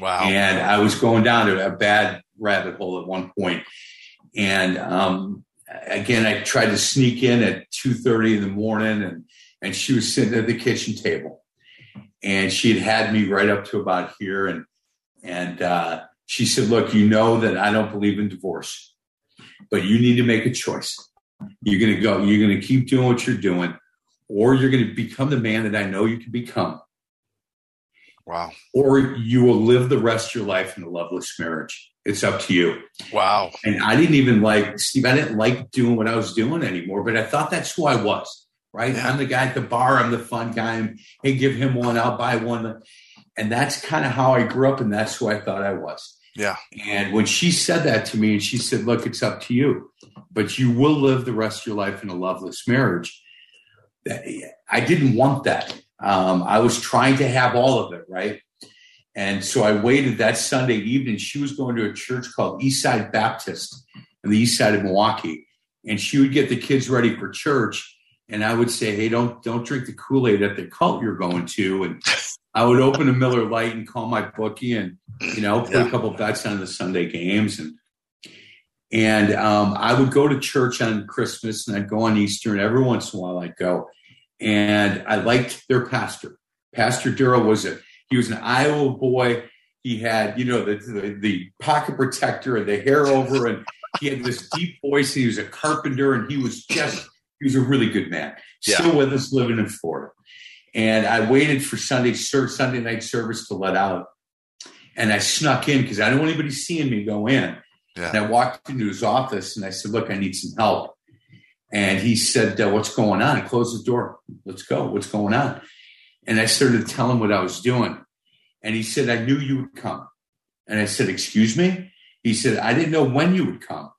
Wow. And I was going down to a bad rabbit hole at one point. And again, I tried to sneak in at 2:30 in the morning, and she was sitting at the kitchen table, and she had me right up to about here. And she said, look, that I don't believe in divorce, but you need to make a choice. You're going to keep doing what you're doing, or you're going to become the man that I know you can become. Wow. Or you will live the rest of your life in a loveless marriage. It's up to you. Wow. And I didn't even I didn't like doing what I was doing anymore, but I thought that's who I was, right? Yeah. I'm the guy at the bar. I'm the fun guy. Hey, give him one. I'll buy one. And that's kind of how I grew up, and that's who I thought I was. Yeah. And when she said that to me, and she said, look, it's up to you, but you will live the rest of your life in a loveless marriage. I didn't want that. I was trying to have all of it, right? And so I waited that Sunday evening. She was going to a church called Eastside Baptist on the east side of Milwaukee. And she would get the kids ready for church. And I would say, hey, don't drink the Kool-Aid at the cult you're going to. And I would open a Miller Lite and call my bookie and, you know, put a couple bets on the Sunday games. And I would go to church on Christmas and I'd go on Easter, and every once in a while I'd go. And I liked their pastor. Pastor Darrell was an Iowa boy. He had, you know, the pocket protector and the hair over, and he had this deep voice. He was a carpenter, and he was a really good man. Still with us, living in Florida. And I waited for Sunday night service to let out. And I snuck in because I didn't want anybody seeing me go in. Yeah. And I walked into his office and I said, look, I need some help. And he said, what's going on? He closed the door. Let's go. What's going on? And I started to tell him what I was doing. And he said, I knew you would come. And I said, excuse me? He said, I didn't know when you would come,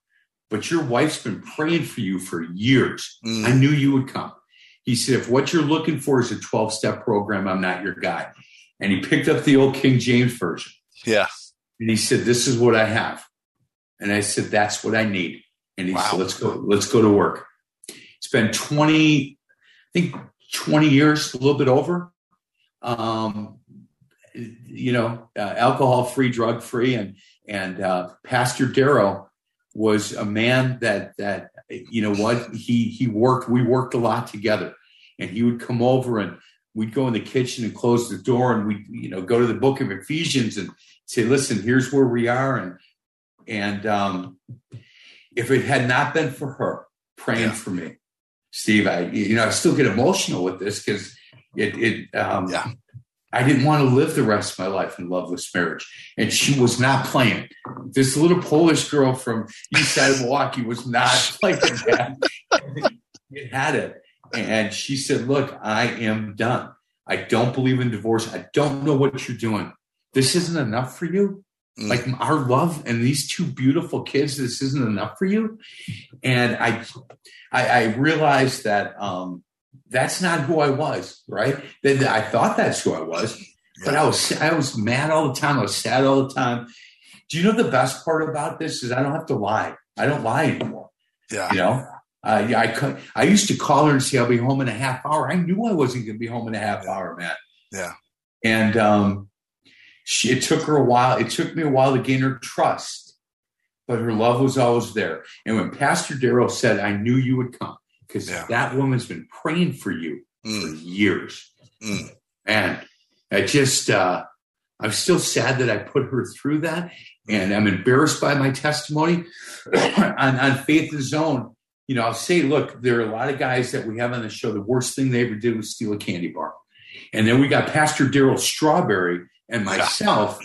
but your wife's been praying for you for years. I knew you would come. He said, if what you're looking for is a 12-step program, I'm not your guy. And he picked up the old King James Version. Yeah. And he said, this is what I have. And I said, that's what I need. And he said, let's go to work. It's been 20 years, a little bit over, alcohol-free, drug-free. And Pastor Darrell was a man that you know what, we worked a lot together, and he would come over and we'd go in the kitchen and close the door, and we'd, you know, go to the book of Ephesians and say, listen, here's where we are. And if it had not been for her praying for me, Steve, I still get emotional with this because I didn't want to live the rest of my life in loveless marriage. And she was not playing. This little Polish girl from east side of Milwaukee was not playing that. It had it. And she said, look, I am done. I don't believe in divorce. I don't know what you're doing. This isn't enough for you. Like our love and these two beautiful kids, this isn't enough for you. And I realized that that's not who I was, right? That I thought that's who I was, but I was mad all the time. I was sad all the time. Do you know the best part about this is I don't have to lie. I don't lie anymore. Yeah, you know, I used to call her and say I'll be home in a half hour. I knew I wasn't going to be home in a half hour, man. Yeah, and it took her a while. It took me a while to gain her trust, but her love was always there. And when Pastor Darrell said, I knew you would come, because that woman's been praying for you for years. And I just, I'm still sad that I put her through that. And I'm embarrassed by my testimony on Faith in the Zone. You know, I'll say, look, there are a lot of guys that we have on the show. The worst thing they ever did was steal a candy bar. And then we got Pastor Darrell Strawberry and myself.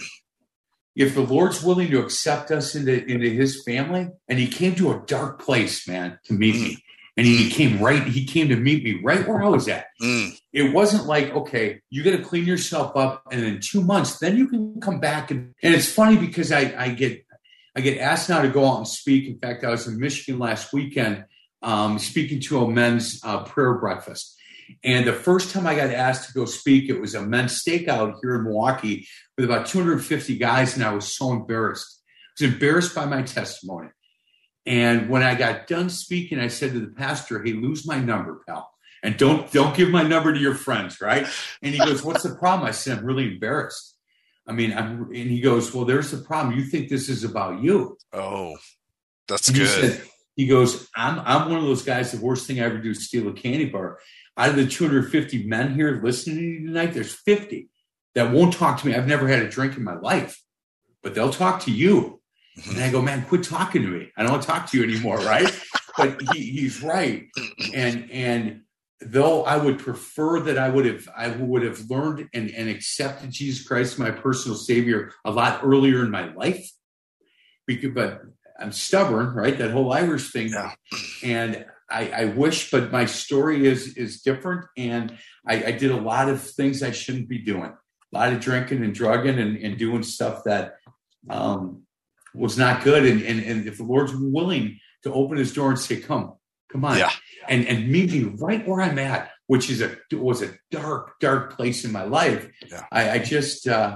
If the Lord's willing to accept us into his family, and he came to a dark place, man, to meet me. And he came to meet me right where I was at. It wasn't like, okay, you got to clean yourself up. And in 2 months, then you can come back. And it's funny because I get asked now to go out and speak. In fact, I was in Michigan last weekend speaking to a men's prayer breakfast. And the first time I got asked to go speak, it was a men's stakeout here in Milwaukee with about 250 guys. And I was so embarrassed. I was embarrassed by my testimony. And when I got done speaking, I said to the pastor, hey, lose my number, pal. And don't give my number to your friends, right? And he goes, what's the problem? I said, I'm really embarrassed. I mean, and he goes, well, there's the problem. You think this is about you. Oh, that's good. He goes, I'm one of those guys, the worst thing I ever do is steal a candy bar. Out of the 250 men here listening to you tonight, there's 50 that won't talk to me. I've never had a drink in my life, but they'll talk to you. And I go, man, quit talking to me. I don't want to talk to you anymore, right? But he's right. And though I would prefer that I would have learned and accepted Jesus Christ, my personal Savior, a lot earlier in my life, but I'm stubborn, right? That whole Irish thing. Yeah. And I wish, but my story is different. And I did a lot of things I shouldn't be doing, a lot of drinking and drugging and doing stuff that was not good. And if the Lord's willing to open his door and say, come on, and meet me right where I'm at, which was a dark, dark place in my life. Yeah. I just, man,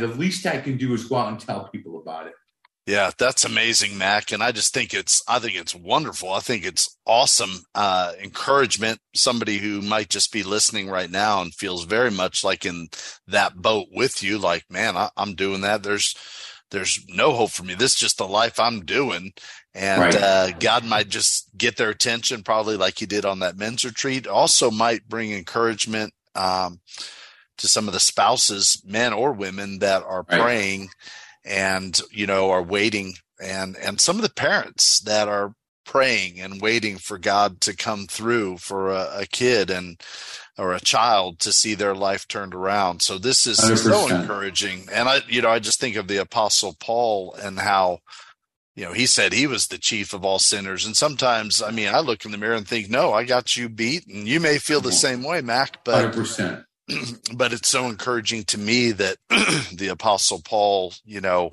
the least I can do is go out and tell people about it. Yeah, that's amazing, Mac. And I just think it's wonderful. I think it's awesome encouragement. Somebody who might just be listening right now and feels very much like in that boat with you, like, man, I'm doing that. There's no hope for me. This is just the life I'm doing. And right. God might just get their attention, probably like he did on that men's retreat. Also might bring encouragement to some of the spouses, men or women, that are right. praying and, you know, are waiting, and some of the parents that are praying and waiting for God to come through for a kid and or a child to see their life turned around. So this is 100%. So encouraging. And I just think of the Apostle Paul and how, you know, he said he was the chief of all sinners. And sometimes, I mean, I look in the mirror and think, no, I got you beat. And you may feel the same way, Mac, but 100%. But it's so encouraging to me that the Apostle Paul, you know,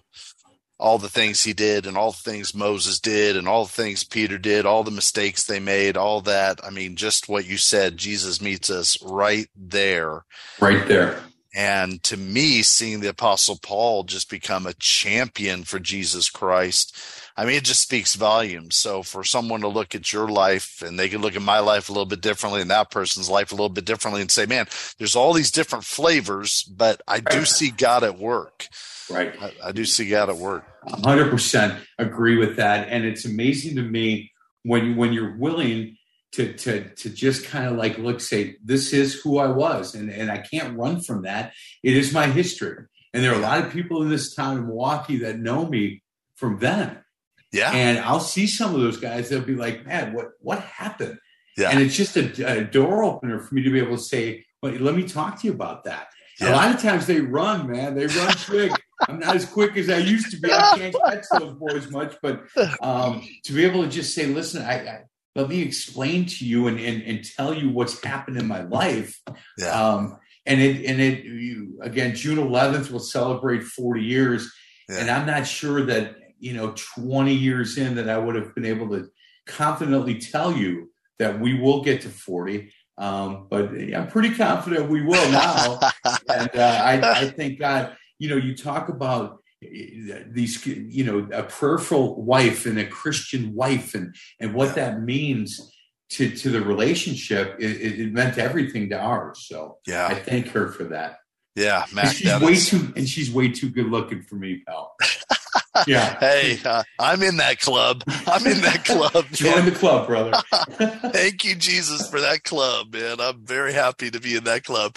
all the things he did and all the things Moses did and all the things Peter did, all the mistakes they made, all that. I mean, just what you said, Jesus meets us right there. Right there. And to me, seeing the Apostle Paul just become a champion for Jesus Christ, I mean, it just speaks volumes. So for someone to look at your life, and they can look at my life a little bit differently and that person's life a little bit differently and say, man, there's all these different flavors, but I do see God at work. Right. I do see God at work. 100% agree with that. And it's amazing to me when you're willing to just kind of like, look, say, this is who I was, and I can't run from that. It is my history. And there are a lot of people in this town in Milwaukee that know me from then. Yeah. And I'll see some of those guys. They'll be like, man, what happened? Yeah. And it's just a door opener for me to be able to say, well, let me talk to you about that. Yeah. A lot of times they run, man. They run quick. I'm not as quick as I used to be. I can't catch those boys much. But to be able to just say, listen, let me explain to you and tell you what's happened in my life. Yeah. Again, June 11th will celebrate 40 years. Yeah. And I'm not sure that, you know, 20 years in that I would have been able to confidently tell you that we will get to 40. But I'm pretty confident we will now. And I thank God, you know, you talk about these, you know, a prayerful wife and a Christian wife and what that means to the relationship. It meant everything to ours. So yeah. I thank her for that. Yeah. Mac, she's way too good looking for me, pal. Yeah. Hey, I'm in that club. Join the club, brother. Thank you, Jesus, for that club, man. I'm very happy to be in that club.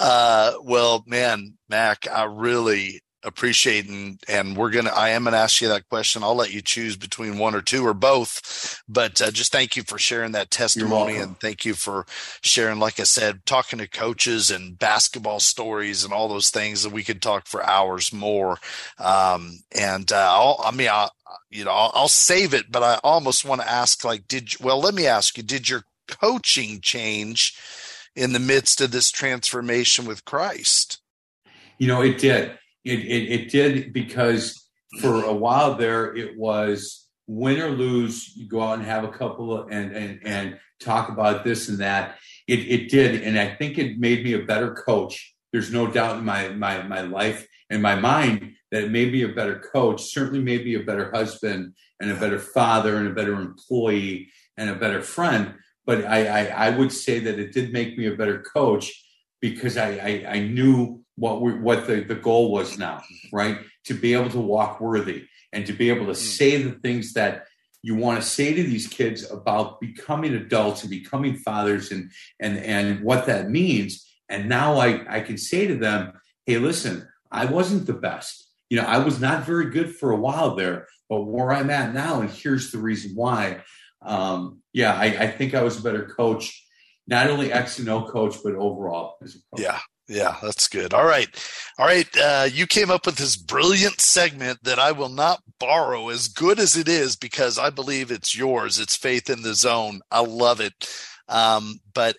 Well, man, Mac, I really appreciate and I am going to ask you that question. I'll let you choose between one or two or both, but just thank you for sharing that testimony, and thank you for sharing, like I said, talking to coaches and basketball stories and all those things that we could talk for hours more. I'll save it, but I almost want to ask, like, let me ask you, did your coaching change in the midst of this transformation with Christ? You know, it did. It did, because for a while there, it was win or lose. You go out and have a couple of, and talk about this and that. It did. And I think it made me a better coach. There's no doubt in my life and my mind that it made me a better coach, certainly made me a better husband and a better father and a better employee and a better friend. But I would say that it did make me a better coach, because I knew what the goal was now, right? To be able to walk worthy and to be able to say the things that you want to say to these kids about becoming adults and becoming fathers and what that means. And now I can say to them, hey, listen, I wasn't the best. You know, I was not very good for a while there, but where I'm at now, and here's the reason why. I think I was a better coach, not only X and O coach, but overall as a coach. Yeah. Yeah, that's good. All right. You came up with this brilliant segment that I will not borrow, as good as it is, because I believe it's yours. It's Faith in the Zone. I love it. But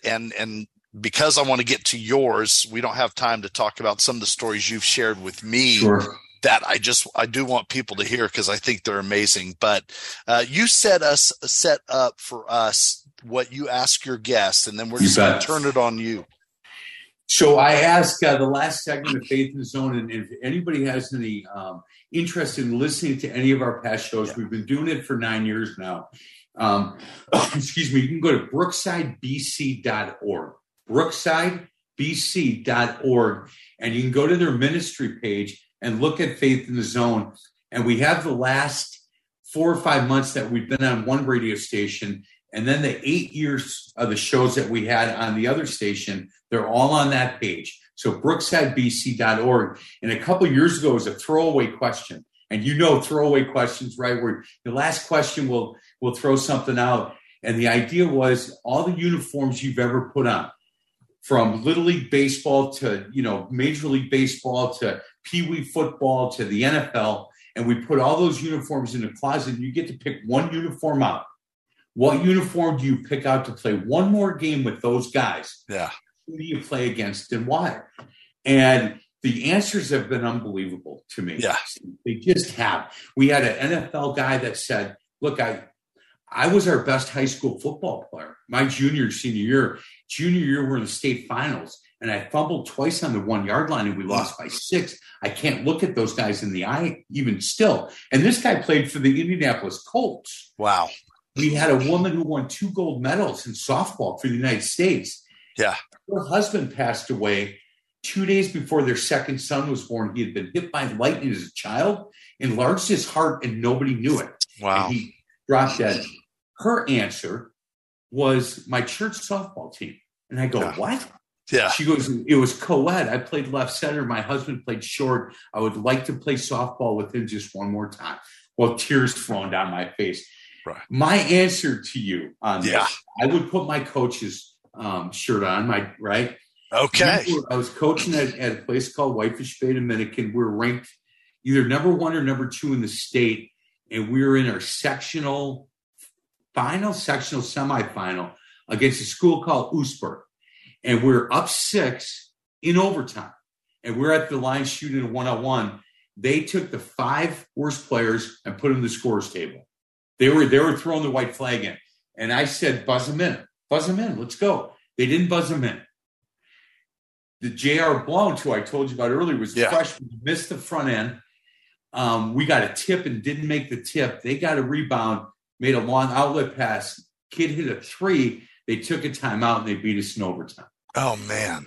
because I want to get to yours, we don't have time to talk about some of the stories you've shared with me. Sure. That I do want people to hear, because I think they're amazing. But you set up for us what you ask your guests, and then we're just going to turn it on you. So I asked the last segment of Faith in the Zone, and if anybody has any interest in listening to any of our past shows, we've been doing it for 9 years now. You can go to brooksidebc.org, brooksidebc.org, and you can go to their ministry page and look at Faith in the Zone. And we have the last 4 or 5 months that we've been on one radio station, and then the 8 years of the shows that we had on the other station, they're all on that page. So brooksidebc.org. And a couple of years ago, it was a throwaway question. And you know throwaway questions, right? Where the last question will throw something out. And the idea was all the uniforms you've ever put on, from Little League Baseball to, you know, Major League Baseball to Pee Wee football to the NFL. And we put all those uniforms in the closet, and you get to pick one uniform out. What uniform do you pick out to play one more game with those guys? Yeah. Who do you play against and why? And the answers have been unbelievable to me. Yeah. They just have. We had an NFL guy that said, look, I was our best high school football player. My junior year, we're in the state finals, and I fumbled twice on the 1 yard line, and we lost by 6. I can't look at those guys in the eye even still. And this guy played for the Indianapolis Colts. Wow. We had a woman who won 2 gold medals in softball for the United States. Yeah. Her husband passed away 2 days before their second son was born. He had been hit by lightning as a child, enlarged his heart, and nobody knew it. Wow. And he dropped dead. Her answer was my church softball team. And I go, what? Yeah. She goes, it was co-ed. I played left center. My husband played short. I would like to play softball with him just one more time. Well, tears flowing down my face. Right. My answer to you on this, I would put my coach's shirt on, right? Okay. I was coaching at a place called Whitefish Bay Dominican. We were ranked either number 1 or number 2 in the state, and we were in our semifinal against a school called Oostburg. And we're up 6 in overtime, and we're at the line shooting a one-on-one. They took the 5 worst players and put them in the scorers table. They were throwing the white flag in. And I said, buzz them in, let's go. They didn't buzz them in. The J.R. Blount, who I told you about earlier, was the freshman, missed the front end. We got a tip and didn't make the tip. They got a rebound, made a long outlet pass. Kid hit a 3. They took a timeout, and they beat us in overtime. Oh, man.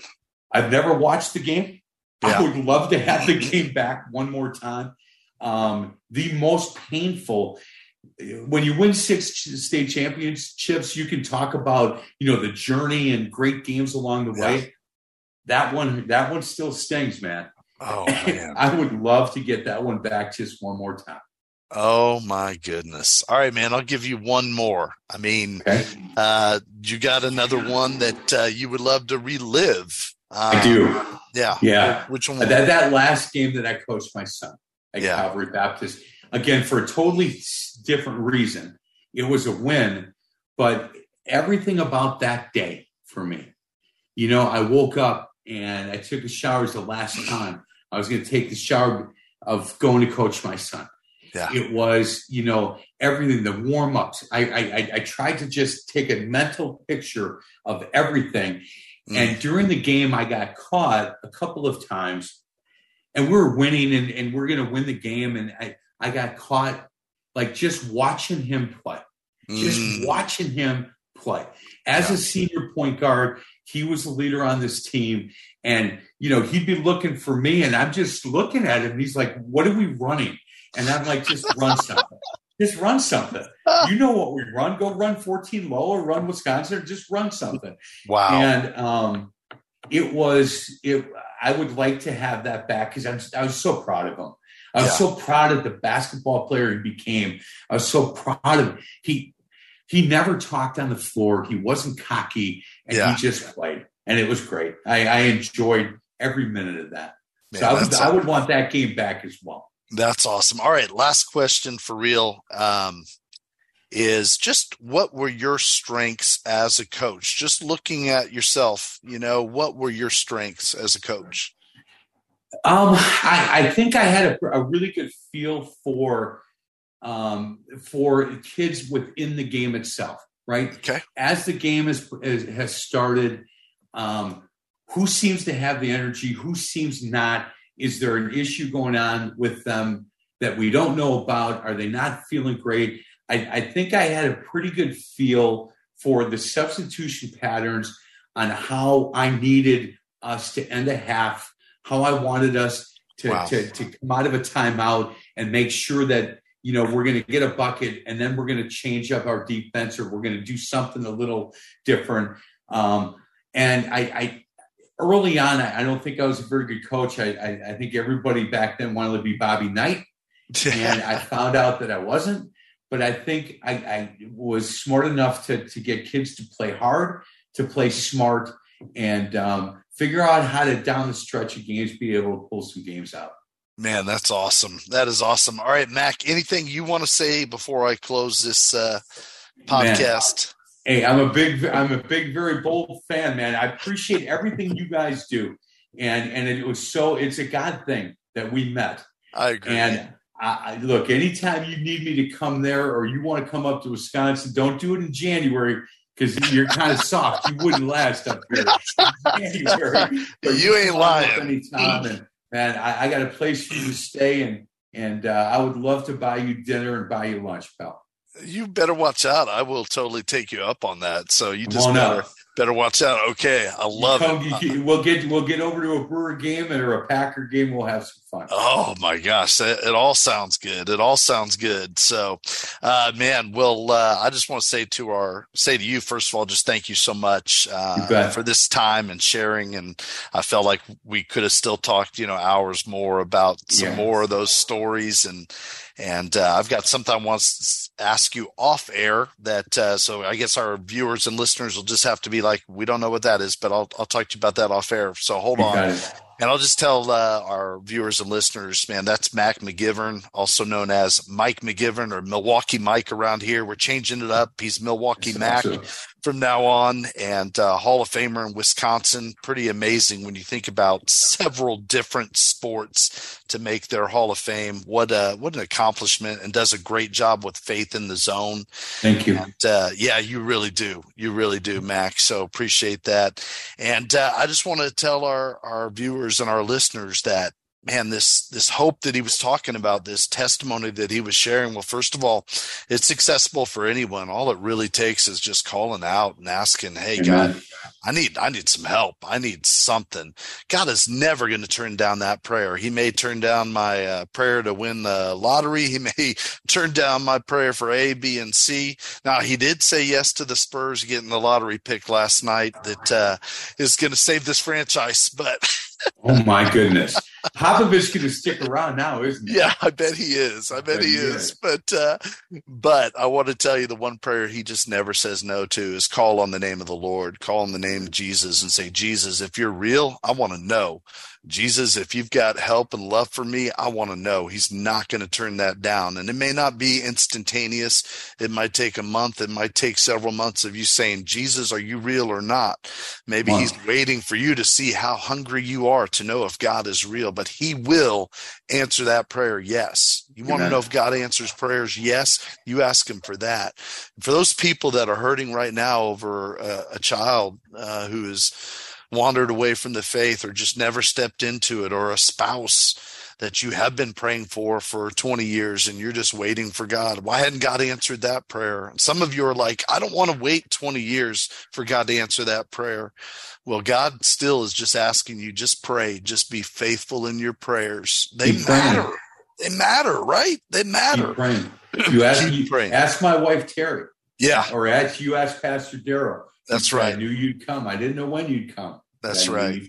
I've never watched the game. Yeah. I would love to have the game back one more time. The most painful – when you win 6 state championships, you can talk about, you know, the journey and great games along the way. That one still stings, man. Oh, man. I would love to get that one back just one more time. Oh, my goodness. All right, man, I'll give you one more. I mean, you got another one that you would love to relive. I do. Yeah. Yeah. Which one? That last game that I coached my son at Calvary Baptist. Again, for a totally different reason. It was a win, but everything about that day for me, you know, I woke up and I took a shower. It was the last time I was going to take the shower of going to coach my son. Yeah. It was, you know, everything, the warm-ups. I tried to just take a mental picture of everything. Mm. And during the game, I got caught a couple of times, and we were winning and we're going to win the game. And I got caught, like, just watching him play, As a senior point guard, he was the leader on this team. And, you know, he'd be looking for me, and I'm just looking at him. And he's like, what are we running? And I'm like, just run something. Just run something. You know what we run. Go run 14 low or run Wisconsin. Or just run something. Wow. And I would like to have that back because I was so proud of him. I was so proud of the basketball player he became. I was so proud of him. He never talked on the floor. He wasn't cocky, and he just played. And it was great. I enjoyed every minute of that. Man, so I would want that game back as well. That's awesome. All right, last question for real is just what were your strengths as a coach? Just looking at yourself, you know, what were your strengths as a coach? I think I had a really good feel for kids within the game itself, right? Okay. As the game has started, who seems to have the energy, who seems not? Is there an issue going on with them that we don't know about? Are they not feeling great? I think I had a pretty good feel for the substitution patterns on how I needed us to end a half, how I wanted us to come out of a timeout and make sure that, you know, we're going to get a bucket and then we're going to change up our defense or we're going to do something a little different. And early on, I don't think I was a very good coach. I think everybody back then wanted to be Bobby Knight. And I found out that I wasn't. But I think I was smart enough to get kids to play hard, to play smart, and figure out how to, down the stretch of games, be able to pull some games out. Man, that's awesome. That is awesome. All right, Mac, anything you want to say before I close this podcast? Man, hey, I'm a big, very bold fan, man. I appreciate everything you guys do. And it was it's a God thing that we met. I agree. And look, anytime you need me to come there or you want to come up to Wisconsin, don't do it in January because you're kind of soft. You wouldn't last up here in January. You ain't lying. Anytime. And I got a place for you to stay, and I would love to buy you dinner and buy you lunch, pal. You better watch out. I will totally take you up on that. So you just better watch out. Okay, I love it. We'll get over to a Brewer game or a Packer game. We'll have some fun. Oh my gosh, it all sounds good. It all sounds good. So, man, I just want to say to you first of all, just thank you so much for this time and sharing. And I felt like we could have still talked, you know, hours more about some more of those stories and I've got something I want to ask you off air that, so I guess our viewers and listeners will just have to be like, we don't know what that is, but I'll talk to you about that off air. So hold on. And I'll just tell our viewers and listeners, man, that's Mac McGivern, also known as Mike McGivern or Milwaukee Mike around here. We're changing it up. He's Milwaukee Mac from now on, and Hall of Famer in Wisconsin. Pretty amazing when you think about several different sports to make their Hall of Fame. What an accomplishment, and does a great job with Faith in the Zone. Thank you. And, you really do. You really do, Mac. So appreciate that. And I just want to tell our viewers and our listeners that, man, this hope that he was talking about, this testimony that he was sharing, well, first of all, it's accessible for anyone. All it really takes is just calling out and asking, hey, Amen. God, I need some help. I need something. God is never going to turn down that prayer. He may turn down my prayer to win the lottery. He may turn down my prayer for A, B, and C. Now, he did say yes to the Spurs getting the lottery pick last night that is going to save this franchise, but... Oh, my goodness. Popovich going to stick around now, isn't he? Yeah, I bet he is. But I want to tell you the one prayer he just never says no to is call on the name of the Lord. Call on the name of Jesus and say, Jesus, if you're real, I want to know. Jesus, if you've got help and love for me, I want to know. He's not going to turn that down. And it may not be instantaneous. It might take a month. It might take several months of you saying, Jesus, are you real or not? Maybe He's waiting for you to see how hungry you are to know if God is real, but he will answer that prayer. Yes. You want to know if God answers prayers? Yes. You ask him for that. And for those people that are hurting right now over a child who is wandered away from the faith or just never stepped into it, or a spouse that you have been praying for 20 years and you're just waiting for God. Why hadn't God answered that prayer? And some of you are like, I don't want to wait 20 years for God to answer that prayer. Well, God still is just asking you, just pray, just be faithful in your prayers. They matter. They matter, right? They matter. Keep praying. Ask my wife, Terry. Yeah. Or ask Pastor Darrell. That's right. I knew you'd come. I didn't know when you'd come. That's right.